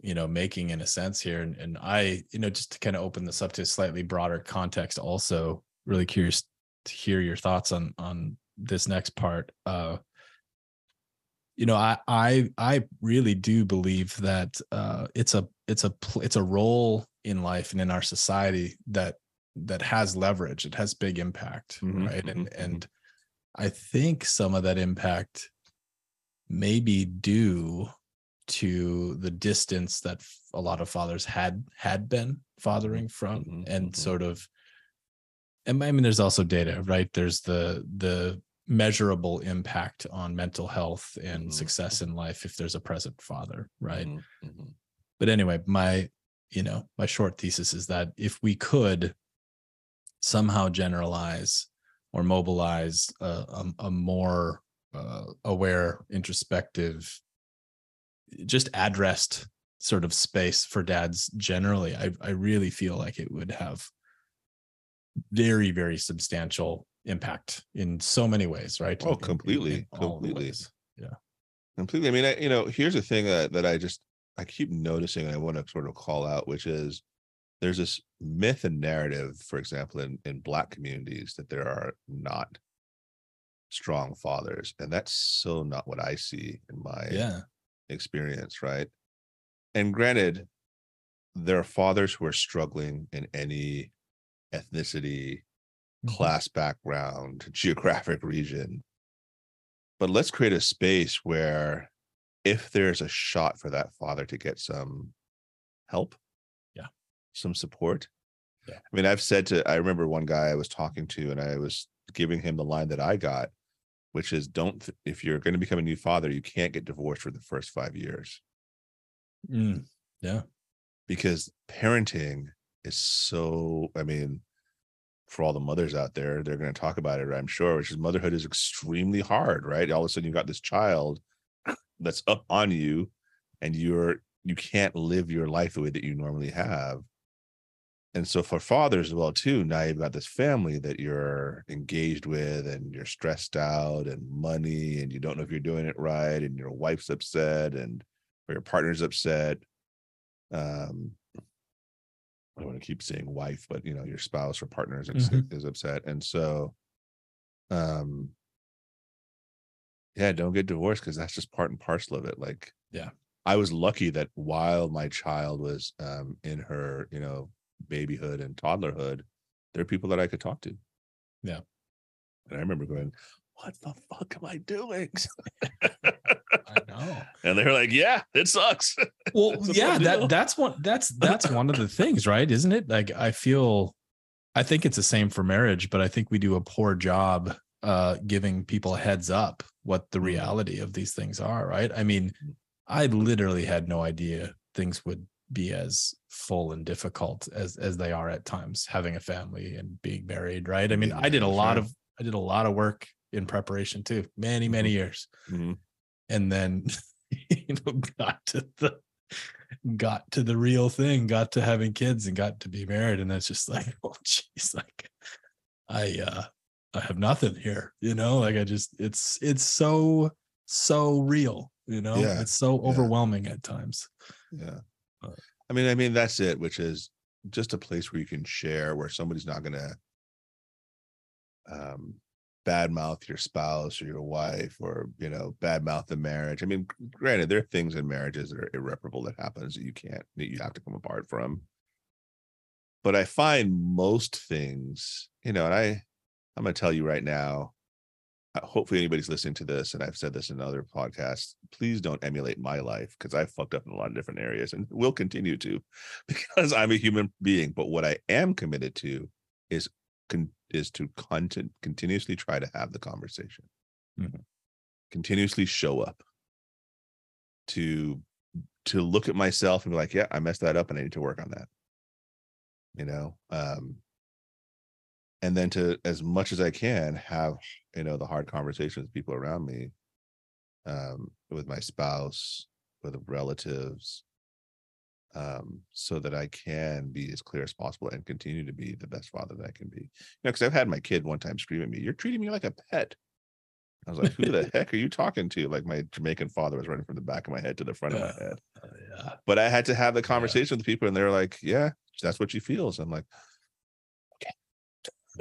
you know, making in a sense here. And I, you know, just to kind of open this up to a slightly broader context, also really curious to hear your thoughts on this next part. You know, I really do believe that it's a role in life and in our society that has leverage. It has big impact, mm-hmm, right? Mm-hmm. And I think some of that impact may be due to the distance that a lot of fathers had been fathering from, mm-hmm, and mm-hmm, sort of. And I mean, there's also data, right? There's the measurable impact on mental health and mm-hmm, success in life if there's a present father, right? Mm-hmm. But anyway, my short thesis is that if we could somehow generalize or mobilize a more aware, introspective, just addressed sort of space for dads generally, I really feel like it would have very, very substantial impact in so many ways, right? Oh, completely. Yeah, completely. I mean, here's the thing that I keep noticing, and I want to sort of call out, which is there's this myth and narrative, for example, in Black communities, that there are not strong fathers, and that's so not what I see in my experience, right? And granted, there are fathers who are struggling in any ethnicity, class background, geographic region. But let's create a space where if there's a shot for that father to get some help, some support. Yeah. I mean, I remember one guy I was talking to, and I was giving him the line that I got, which is, if you're going to become a new father, you can't get divorced for the first 5 years. Mm. Yeah. Because parenting is so, I mean, for all the mothers out there, they're going to talk about it, I'm sure, which is motherhood is extremely hard, right? All of a sudden you've got this child that's up on you, and you can't live your life the way that you normally have. And so for fathers as well too, now you've got this family that you're engaged with, and you're stressed out, and money, and you don't know if you're doing it right, and your wife's upset, and or your partner's upset. I don't want to keep saying wife, but your spouse or partner is, mm-hmm, is upset. And so, don't get divorced, because that's just part and parcel of it. Like, yeah, I was lucky that while my child was in her, babyhood and toddlerhood, there are people that I could talk to. Yeah. And I remember going, what the fuck am I doing? I know. And they were like, yeah, it sucks. Well, yeah, that's one of the things, right? Isn't it? Like, I think it's the same for marriage, but I think we do a poor job giving people a heads up what the reality of these things are, right? I mean, I literally had no idea things would be as full and difficult as they are at times, having a family and being married, right? I mean, I did a lot of work in preparation too, many, many years. Mm-hmm. And then, got to the real thing, got to having kids and got to be married. And that's just like, oh geez, like I have nothing here, like I just, it's so real, yeah. It's so overwhelming at times. Yeah. I mean, that's it, which is just a place where you can share, where somebody's not going to badmouth your spouse or your wife, or badmouth the marriage. I mean, granted, there are things in marriages that are irreparable that happens that you have to come apart from. But I find most things, and I'm going to tell you right now, hopefully anybody's listening to this, and I've said this in other podcasts, please don't emulate my life, because I've fucked up in a lot of different areas and will continue to, because I'm a human being. But what I am committed to is to continuously try to have the conversation, mm-hmm, continuously show up, to look at myself and be like, yeah, I messed that up and I need to work on that, and then to, as much as I can, have the hard conversations with people around me, with my spouse, with relatives, so that I can be as clear as possible and continue to be the best father that I can be. You know, because I've had my kid one time scream at me, "You're treating me like a pet." I was like, "Who the heck are you talking to?" Like, my Jamaican father was running from the back of my head to the front of my head. Yeah. But I had to have the conversation with people, and they're like, "Yeah, that's what she feels." I'm like, "Okay."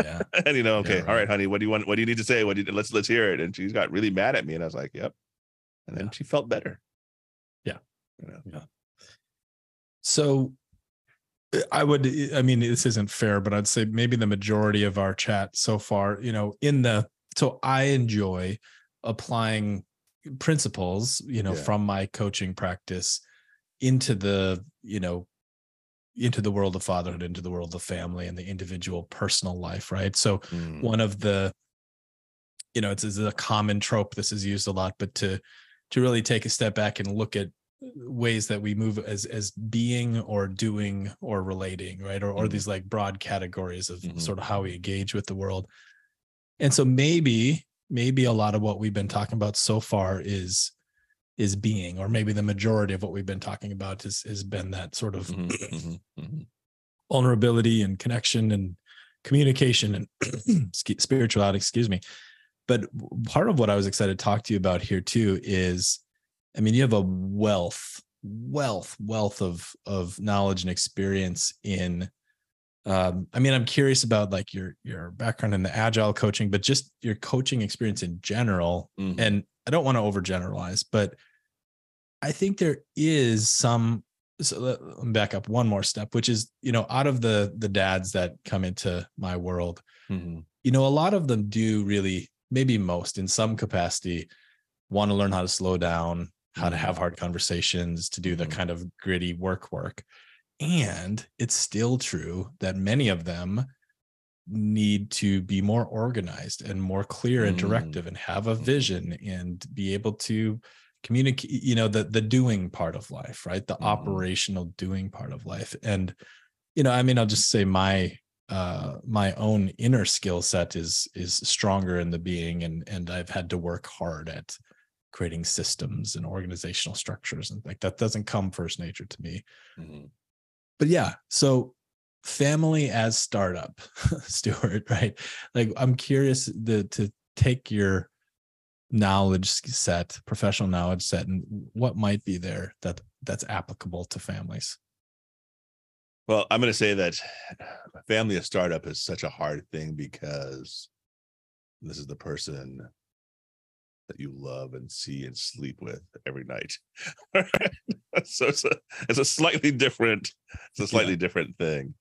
Yeah. And okay, all right, honey, what do you want? What do you need to say? Let's hear it. And she got really mad at me, and I was like, "Yep." And then she felt better. Yeah. You know? Yeah. So this isn't fair, but I'd say maybe the majority of our chat so far, so I enjoy applying principles, from my coaching practice into the, into the world of fatherhood, into the world of family and the individual personal life. Right. So one of the, it's a common trope, this is used a lot, but to really take a step back and look at ways that we move as being or doing or relating, right? Or these like broad categories of sort of how we engage with the world. And so maybe a lot of what we've been talking about so far is being, or maybe the majority of what we've been talking about has been that sort of vulnerability and connection and communication and spirituality, excuse me. But part of what I was excited to talk to you about here too is, you have a wealth of knowledge and experience in, I'm curious about like your background in the agile coaching, but just your coaching experience in general. And I don't want to overgeneralize, but I think there is so let me back up one more step, which is, out of the dads that come into my world, a lot of them do really, maybe most in some capacity, want to learn how to slow down, how to have hard conversations, to do the kind of gritty work. And it's still true that many of them need to be more organized and more clear and directive and have a vision and be able to communicate, the doing part of life, right? The operational doing part of life. And, I'll just say my own inner skill set is stronger in the being, and I've had to work hard at creating systems and organizational structures and like that doesn't come first nature to me. But so family as startup, Stuart, right? Like I'm curious to take your knowledge set, professional knowledge set, and what might be there that's applicable to families. Well, I'm going to say that family as startup is such a hard thing because this is the person that you love and see and sleep with every night. So it's a slightly different thing.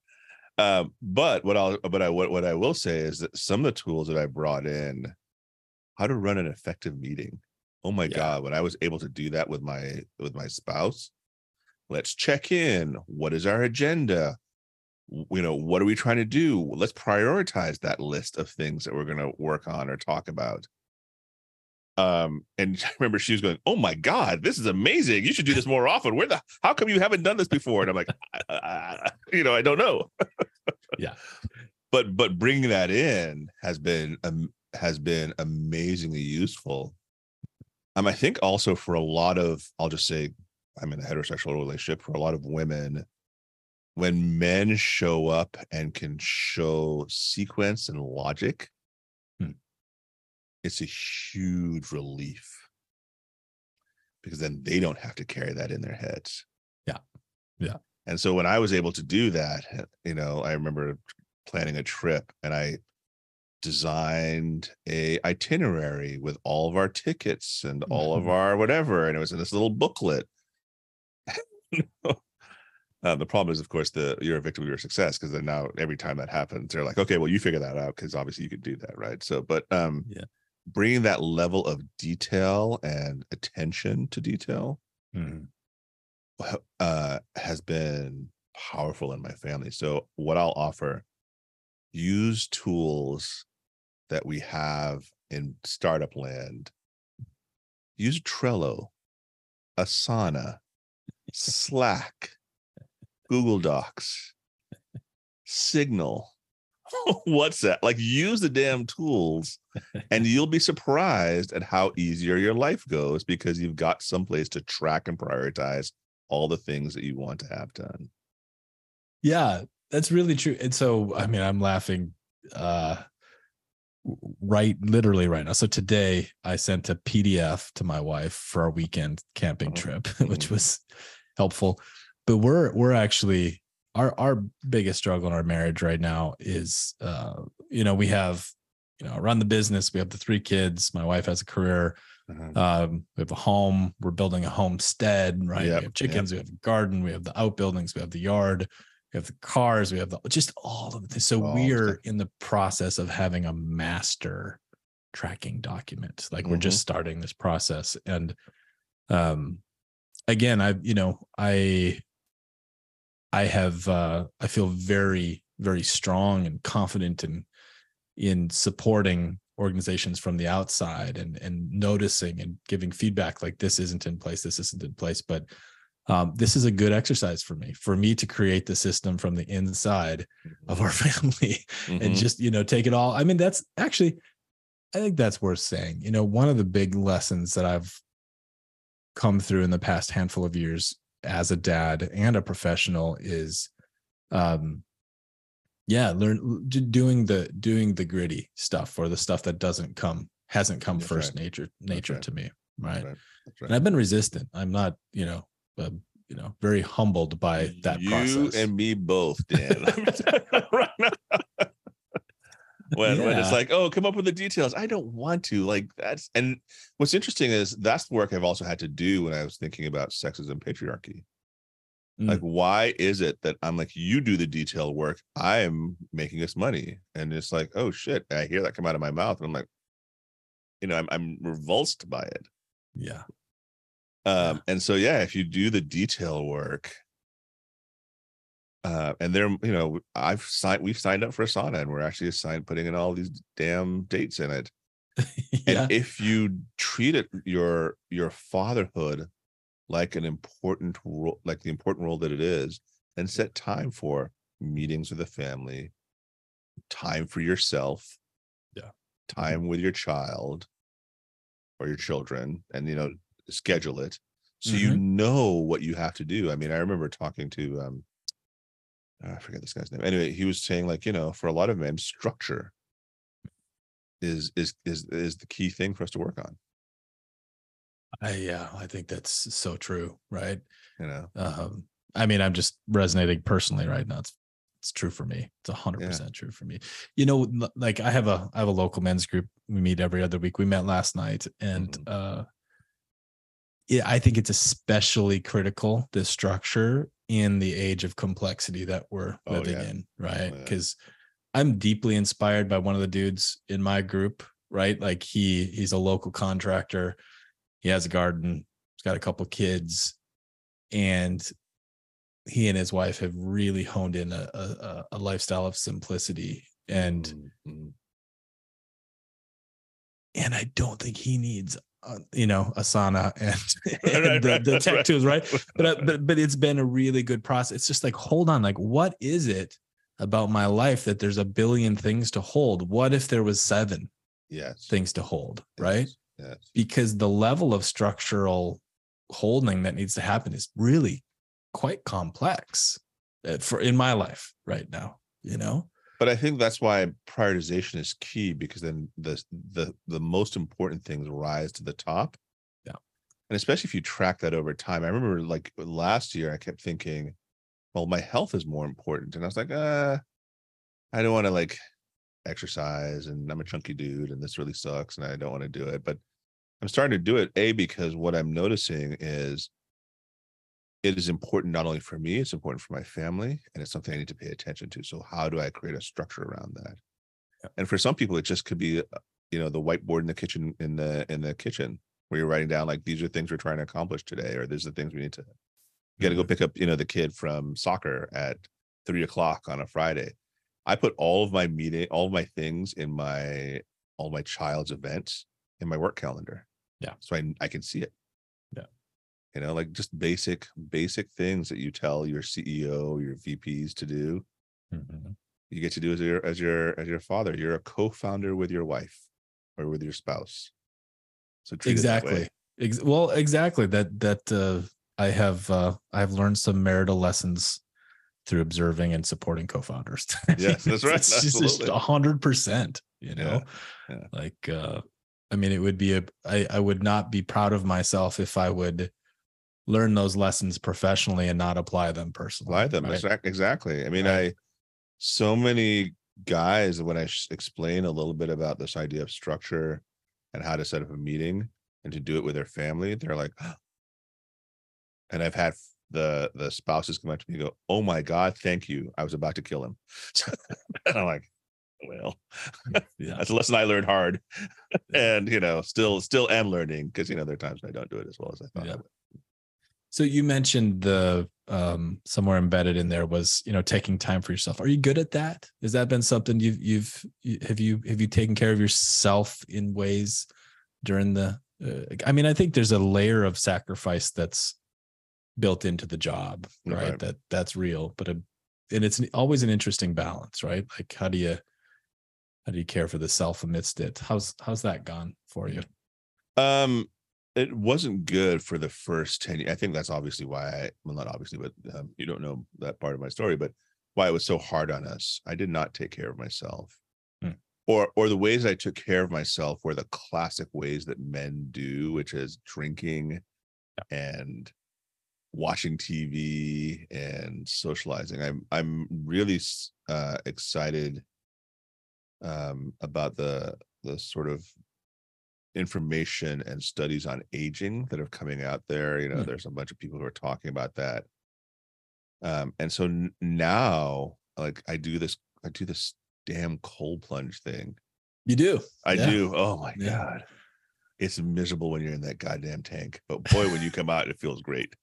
But what I will say is that some of the tools that I brought in, how to run an effective meeting. Oh my God, when I was able to do that with my spouse. Let's check in. What is our agenda? What are we trying to do? Let's prioritize that list of things that we're going to work on or talk about. And I remember she was going, "Oh my God, this is amazing. You should do this more often. How come you haven't done this before?" And I'm like, I don't know. Yeah. But bringing that in has been amazingly useful. I think also for a lot of, I'll just say, I'm in a heterosexual relationship, for a lot of women, when men show up and can show sequence and logic, it's a huge relief because then they don't have to carry that in their heads. Yeah. Yeah. And so when I was able to do that, I remember planning a trip and I designed a itinerary with all of our tickets and all of our whatever. And it was in this little booklet. The problem is, of course, you're a victim of your success, because then now every time that happens, they're like, "Okay, well, you figure that out because obviously you can do that, right?" So, but bringing that level of detail and attention to detail has been powerful in my family. So, what I'll offer: use tools that we have in startup land. Use Trello, Asana, Slack, Google Docs, Signal, WhatsApp. Like, use the damn tools and you'll be surprised at how easier your life goes because you've got someplace to track and prioritize all the things that you want to have done. Yeah, that's really true. And so, I mean, I'm laughing literally right now. So today I sent a PDF to my wife for our weekend camping trip, which was helpful. But we're actually, our biggest struggle in our marriage right now is, we have, I run the business, we have the 3 kids, my wife has a career, we have a home, we're building a homestead, right? Yep, we have chickens, we have a garden, we have the outbuildings, we have the yard, we have the cars, we have just all of this. So we're in the process of having a master tracking document. Like we're just starting this process. And again, I feel very, very strong and confident in supporting organizations from the outside and noticing and giving feedback, like this isn't in place. But this is a good exercise for me to create the system from the inside of our family and just, take it all. I mean, that's actually, I think that's worth saying. One of the big lessons that I've come through in the past handful of years as a dad and a professional is, learn doing the gritty stuff, or the stuff that hasn't come That's first right. nature That's to me, right? That's right. That's right. And I've been resistant. I'm not, very humbled by that process. You and me both, Dan. Right now. When it's like, oh, come up with the details. I don't want to, like that's. And what's interesting is that's the work I've also had to do when I was thinking about sexism and patriarchy. Like, why is it that I'm like, you do the detail work, I am making us money? And it's like, oh shit, I hear that come out of my mouth, and I'm like, I'm revulsed by it. Yeah. And so, if you do the detail work, and they're, we've signed up for Asana, and we're actually putting in all these damn dates in it. Yeah. And if you treat it, your fatherhood, like an important role, like the important role that it is, and set time for meetings with the family, time for yourself, time with your child or your children, and schedule it so you know what you have to do. I mean, I remember talking to I forget this guy's name. Anyway, he was saying like, for a lot of men, structure is the key thing for us to work on. I think that's so true, right? I mean, I'm just resonating personally right now. It's true for me. It's 100% true for me. Like I have a local men's group. We meet every other week. We met last night, and I think it's especially critical, this structure, in the age of complexity that we're living in, right? Because I'm deeply inspired by one of the dudes in my group, right? Like he's a local contractor. He has a garden, he's got a couple kids, and he and his wife have really honed in a lifestyle of simplicity. And I don't think he needs, Asana and the tech tools, right? But it's been a really good process. It's just like, hold on, like, what is it about my life that there's a billion things to hold? What if there was 7 things to hold, right? Yes. Because the level of structural holding that needs to happen is really quite complex in my life right now, But I think that's why prioritization is key, because then the most important things rise to the top. Yeah. And especially if you track that over time. I remember like last year I kept thinking, well, my health is more important. And I was like, I don't want to like exercise, and I'm a chunky dude, and this really sucks, and I don't want to do it. But I'm starting to do it, because what I'm noticing is it is important not only for me, it's important for my family, and it's something I need to pay attention to. So how do I create a structure around that? Yeah. And for some people, it just could be, the whiteboard in the kitchen, in the kitchen, where you're writing down like, these are things we're trying to accomplish today, or these are the things we need to got to go pick up, the kid from soccer at 3:00 on a Friday. I put all of my things in all my child's events in my work calendar. Yeah. So I can see it. Yeah. Like just basic things that you tell your CEO, your VPs to do. Mm-hmm. You get to do as your father. You're a co-founder with your wife or with your spouse. So treat it that way. Exactly. That I've learned some marital lessons through observing and supporting co-founders. Yes, that's right. It's just 100%, you know, like, I mean, it would be I would not be proud of myself if I would learn those lessons professionally and not apply them personally. Apply them. Right? Exactly. I mean, right. So many guys, when I explain a little bit about this idea of structure and how to set up a meeting and to do it with their family, they're like, oh. And I've had the spouses come up to me and go, "Oh my God, thank you. I was about to kill him." And I'm like, well, yeah. That's a lesson I learned hard. And, you know, still am learning, because, you know, there are times I don't do it as well as I thought I would. So you mentioned the somewhere embedded in there was, you know, taking time for yourself. Are you good at that? Has that been something have you taken care of yourself in ways during the, I mean, I think there's a layer of sacrifice that's built into the job, right? That's real, but and it's always an interesting balance, right? Like how do you care for the self amidst it? How's that gone for you? It wasn't good for the first 10 years. I think that's obviously why not obviously, but you don't know that part of my story, but why it was so hard on us. I did not take care of myself. Mm. Or the ways I took care of myself were the classic ways that men do, which is drinking and watching TV and socializing. I'm really excited about the sort of information and studies on aging that are coming out there. You know, there's a bunch of people who are talking about that. And so now, like, I do this damn cold plunge thing. You do? I do. Oh my God. It's miserable when you're in that goddamn tank, but boy, when you come out, it feels great.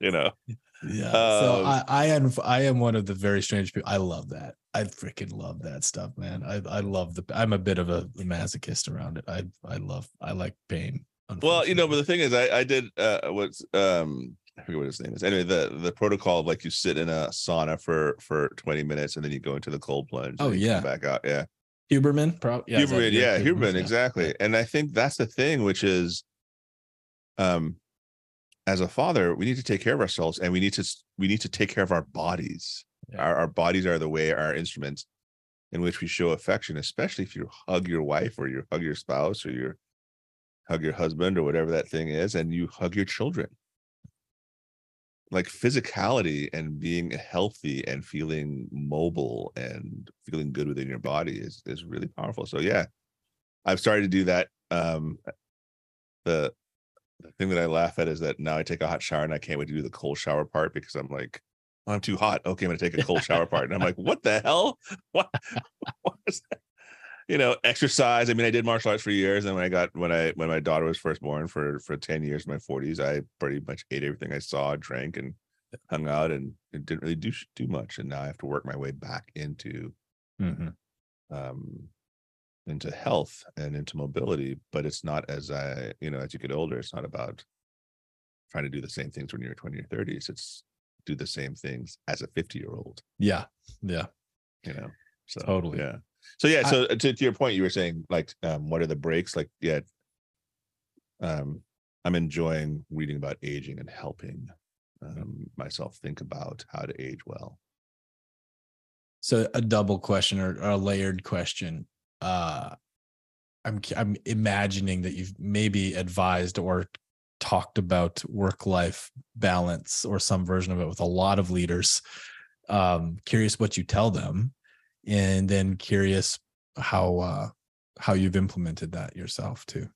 You know? Yeah. So I am one of the very strange people. I love that. I freaking love that stuff, man. I love I'm a bit of a masochist around it. I like pain. Well, you know, but the thing is, I did I forget what his name is. Anyway, the protocol of, like, you sit in a sauna for 20 minutes and then you go into the cold plunge. Oh, yeah. Back out. Yeah. Huberman, probably. Yeah, Huberman, yeah. Huberman, exactly. And I think that's the thing, which is, as a father, we need to take care of ourselves, and we need to take care of our bodies. Yeah. Our bodies are the way, our instruments in which we show affection, especially if you hug your wife or you hug your spouse or you hug your husband or whatever that thing is, and you hug your children. Like, physicality and being healthy and feeling mobile and feeling good within your body is really powerful. So yeah, I've started to do that. The thing that I laugh at is that now I take a hot shower and I can't wait to do the cold shower part, because I'm like, oh, I'm too hot. Okay, I'm going to take a cold shower part. And I'm like, what the hell? What is that? You know, exercise. I mean, I did martial arts for years. And when my daughter was first born for 10 years, in my 40s, I pretty much ate everything I saw, drank and hung out, and it didn't really do much. And now I have to work my way back into health and into mobility. But it's not as you get older, it's not about trying to do the same things when you're 20 or 30s. It's do the same things as a 50-year-old. Yeah. Yeah. You know, so totally. Yeah. So yeah, so to your point, you were saying, like, what are the breaks? Like, yeah, I'm enjoying reading about aging and helping myself think about how to age well. So a double question or a layered question. I'm imagining that you've maybe advised or talked about work-life balance or some version of it with a lot of leaders. Curious what you tell them. And then curious how you've implemented that yourself too.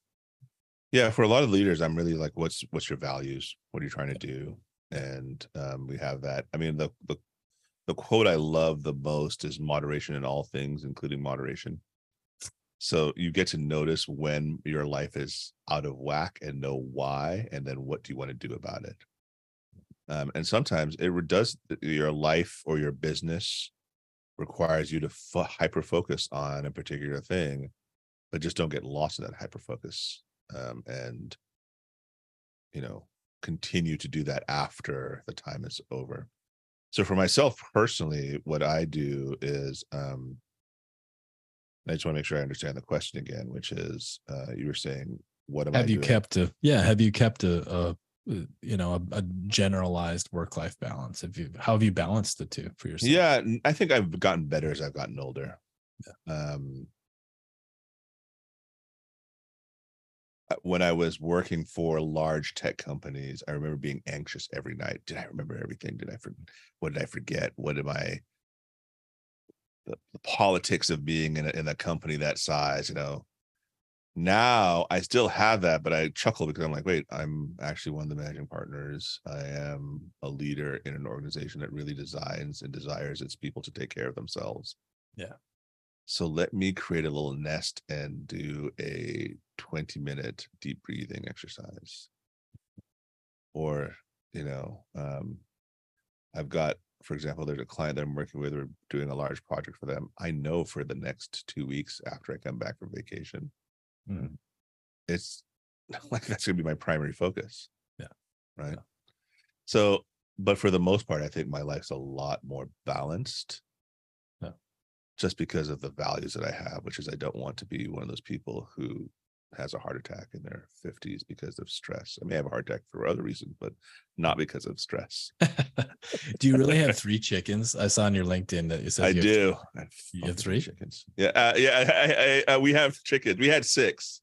Yeah, for a lot of leaders, I'm really like, what's your values? What are you trying to do? And we have that. I mean, the quote I love the most is moderation in all things, including moderation. So you get to notice when your life is out of whack and know why, and then what do you want to do about it? And sometimes it does, your life or your business requires you to hyper focus on a particular thing, but just don't get lost in that hyper focus, and, you know, continue to do that after the time is over. So for myself personally, what I do is, I just want to make sure I understand the question again, which is, you were saying, what am I doing? Have you kept a you know, a generalized work-life balance? How have you balanced the two for yourself? Yeah, I think I've gotten better as I've gotten older. Yeah. When I was working for large tech companies, I remember being anxious every night. Did I remember everything? What did I forget? What am I? The politics of being in a company that size, you know. Now I still have that, but I chuckle because I'm like, wait, I'm actually one of the managing partners. I am a leader in an organization that really designs and desires its people to take care of themselves. Yeah. So let me create a little nest and do a 20-minute deep breathing exercise. Or, you know, I've got, for example, there's a client that I'm working with. We're doing a large project for them. I know for the next 2 weeks after I come back from vacation, it's like that's going to be my primary focus. Yeah. Right. Yeah. So, but for the most part, I think my life's a lot more balanced. Yeah. Just because of the values that I have, which is I don't want to be one of those people who has a heart attack in their 50s because of stress. I may have a heart attack for other reasons, but not because of stress. Do you really have 3 chickens? I saw on your LinkedIn that you said I do. You have 3 chickens. Yeah. We have chickens. We had 6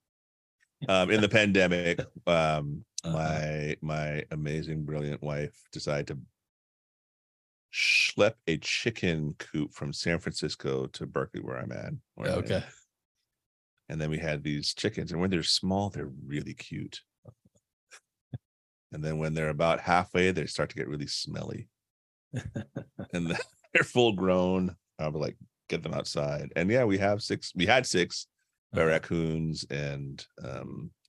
in the pandemic. My amazing, brilliant wife decided to schlep a chicken coop from San Francisco to Berkeley, where I'm at. Okay. And then we had these chickens, and when they're small, they're really cute. And then when they're about halfway, they start to get really smelly. And they're full grown. I would like get them outside. And yeah, we have 6. We had 6 raccoons and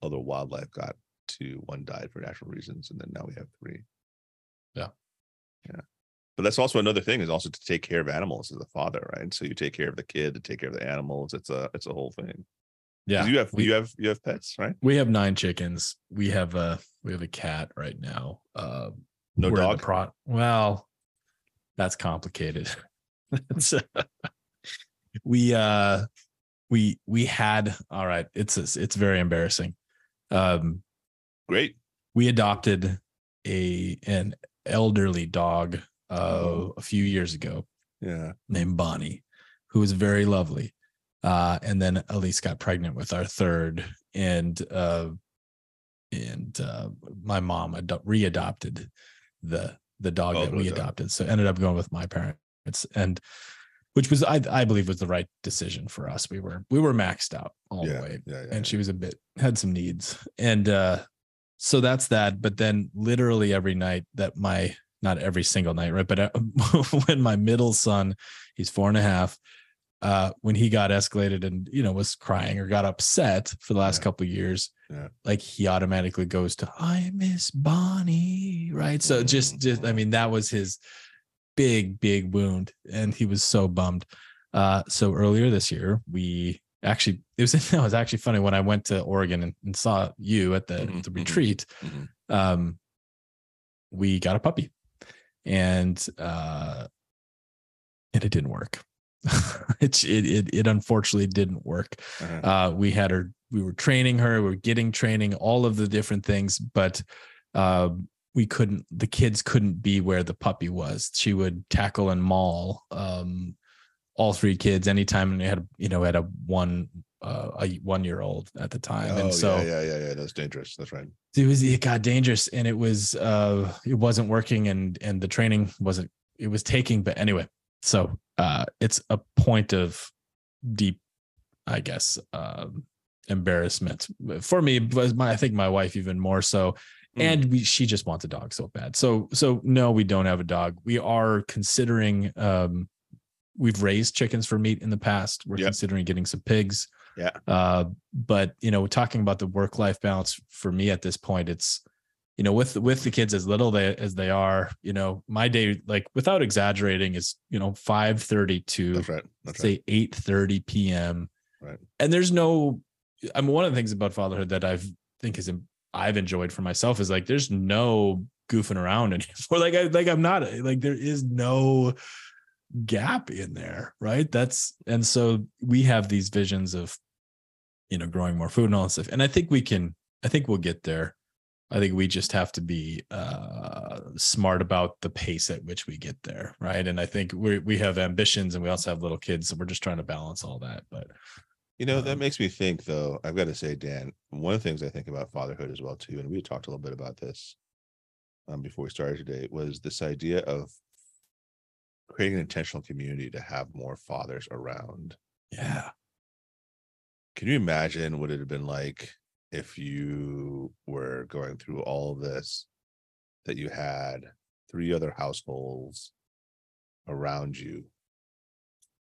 other wildlife got to one died for natural reasons. And then now we have 3. Yeah. Yeah. But that's also another thing is also to take care of animals as a father, right? So you take care of the kid, to take care of the animals. It's a whole thing. Yeah. You have pets, right? We have 9 chickens. We have a cat right now. No dog. Well, that's complicated. We had, all right. It's very embarrassing. Great. We adopted an elderly dog a few years ago. Yeah. Named Bonnie, who was very lovely. And then Elise got pregnant with our 3rd, and my mom readopted the dog that we adopted. So ended up going with my parents, and which was I believe was the right decision for us. We were maxed out all the way, and she was had some needs, and so that's that. But then literally every night not every single night, right? But when my middle son, he's 4.5. When he got escalated and, you know, was crying or got upset for the last couple of years, like he automatically goes to, I miss Bonnie, right? So just, I mean, that was his big, big wound. And he was so bummed. So earlier this year, it was actually funny when I went to Oregon and saw you at the retreat, we got a puppy and it didn't work. It unfortunately didn't work. We had her, we were training her, we were getting training, all of the different things, but the kids couldn't be where the puppy was. She would tackle and maul all 3 kids anytime, and we had a 1-year-old at the time. And so yeah, that's dangerous. That's right. It got dangerous, and it wasn't working, and the training it was taking, but anyway. So it's a point of deep, I guess, embarrassment for me. But I think my wife even more so, and she just wants a dog so bad. So no, we don't have a dog. We are considering. We've raised chickens for meat in the past. We're considering getting some pigs. Yeah. But you know, talking about the work-life balance for me at this point, it's, you know, with the kids as little as they are, you know, my day, like without exaggerating, is, you know, 5:30 to say 8:30 p.m. Right. And there's no, I mean, one of the things about fatherhood that I've enjoyed for myself is like there's no goofing around anymore. There is no gap in there, right? And so we have these visions of, you know, growing more food and all that stuff, and I think we'll get there. I think we just have to be smart about the pace at which we get there, right? And I think we have ambitions, and we also have little kids, so we're just trying to balance all that. But you know, that makes me think, though. I've got to say, Dan, one of the things I think about fatherhood as well too, and we talked a little bit about this before we started today, was this idea of creating an intentional community to have more fathers around. Yeah. Can you imagine what it had been like if you were going through all of this, that you had three other households around you?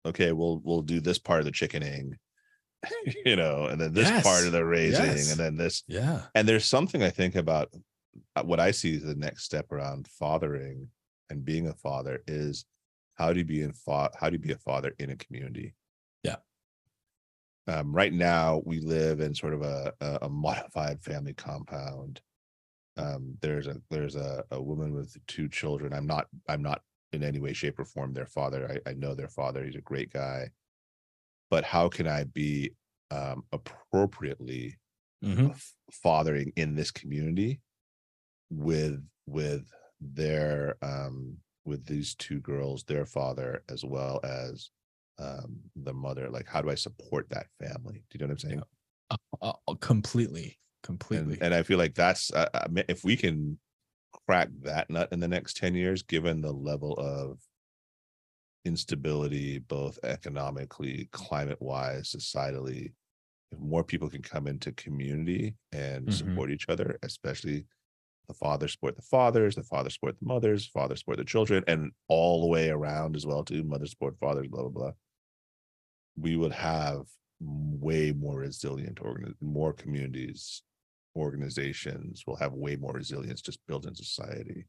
Okay, we'll do this part of the chickening, you know, and then this part of the raising, and then this. Yeah. And there's something I think about what I see as the next step around fathering and being a father is how do you be a father in a community? Yeah. Right now we live in sort of a modified family compound. There's a woman with two children. I'm not in any way, shape, or form their father. I know their father. He's a great guy. But how can I be appropriately fathering in this community with their with these two girls, their father, as well as the mother? Like, how do I support that family? Do you know what I'm saying? Yeah. Completely. And I feel like that's if we can crack that nut in the next 10 years, given the level of instability, both economically, climate-wise, societally, if more people can come into community and support each other, especially the fathers support the fathers, the fathers support the mothers, fathers support the children, and all the way around as well too, mothers support fathers, blah, blah, blah. We would have way more resilient, more communities, organizations will have way more resilience just built in society.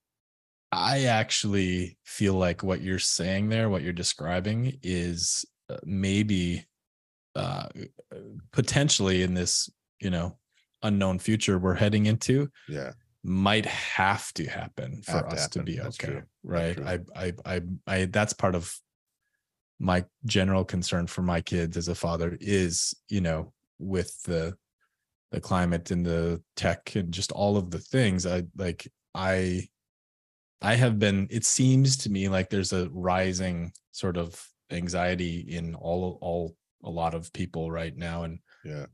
I actually feel like what you're saying there, what you're describing, is maybe potentially in this, you know, unknown future we're heading into, might have to happen for us to be okay, right? I that's part of my general concern for my kids as a father is, you know, with the climate and the tech and just all of the things. I have been, it seems to me like there's a rising sort of anxiety in a lot of people right now. And yeah,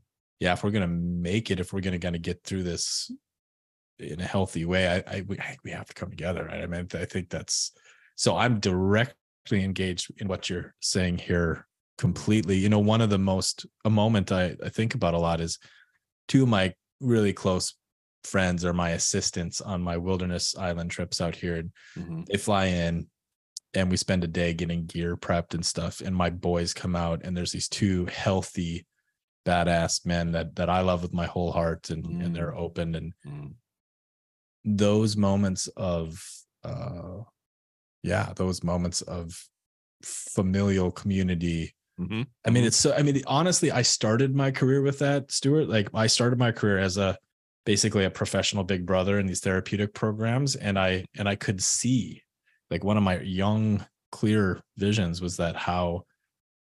if we're going to make it, if we're going to kind of get through this in a healthy way, we have to come together. Right. I mean, I think that's, so I'm directly engaged in what you're saying here completely. You know, one of the a moment I think about a lot is, two of my really close friends are my assistants on my wilderness island trips out here. They fly in and we spend a day getting gear prepped and stuff. And my boys come out and there's these two healthy, badass men that I love with my whole heart, and they're open. And those moments of, familial community. I mean, honestly, I started my career with that, Stuart. Like, I started my career as basically a professional big brother in these therapeutic programs. And I could see, like, one of my young, clear visions was that how,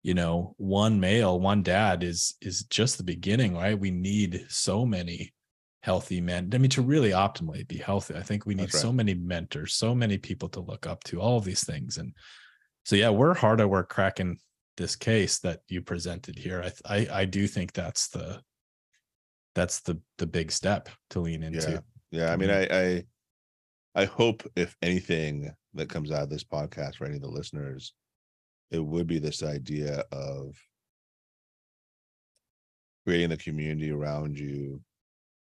you know, one male, one dad is just the beginning, right? We need so many healthy men. I mean, to really optimally be healthy, I think we need so many mentors, so many people to look up to, all of these things. And so, yeah, we're hard at work cracking this case that you presented here. I do think that's the big step to lean into. Yeah. I mean, I hope if anything that comes out of this podcast for any of the listeners, it would be this idea of creating the community around you,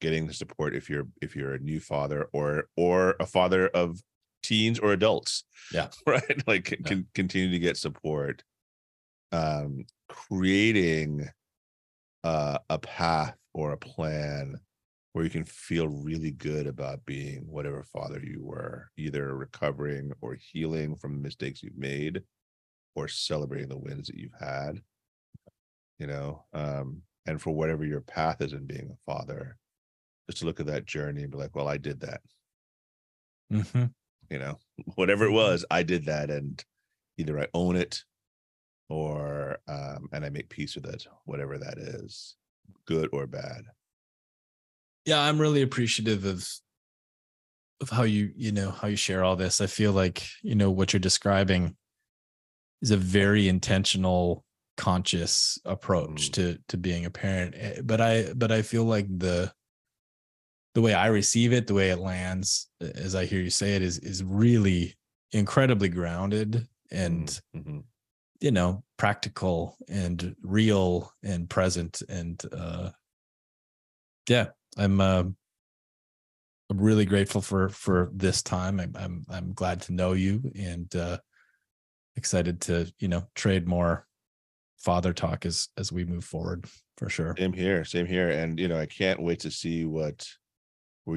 getting the support if you're a new father or a father of teens or adults. Yeah. Right. Like, continue to get support. Creating a path or a plan where you can feel really good about being whatever father you were, either recovering or healing from mistakes you've made or celebrating the wins that you've had, you know, and for whatever your path is in being a father, just to look at that journey and be like, well, I did that, you know, whatever it was, I did that, and either I own it or and I make peace with it, whatever that is, good or bad. Yeah, I'm really appreciative of how you share all this. I feel like, what you're describing is a very intentional, conscious approach to being a parent. But I feel like the way I receive it, the way it lands, as I hear you say it, is really incredibly grounded and, practical and real and present. And I'm really grateful for this time. I'm glad to know you and excited to, trade more father talk as we move forward, for sure. Same here. And, I can't wait to see where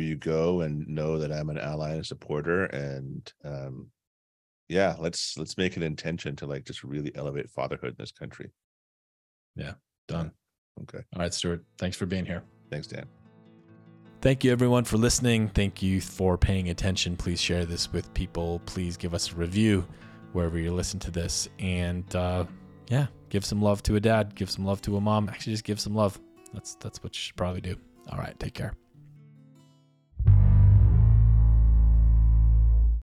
you go, and know that I'm an ally and supporter. And let's make an intention to just really elevate fatherhood in this country. Yeah, done. Okay. All right, Stuart. Thanks for being here. Thanks, Dan. Thank you, everyone, for listening. Thank you for paying attention. Please share this with people. Please give us a review wherever you listen to this. And give some love to a dad. Give some love to a mom. Actually, just give some love. That's what you should probably do. All right, take care.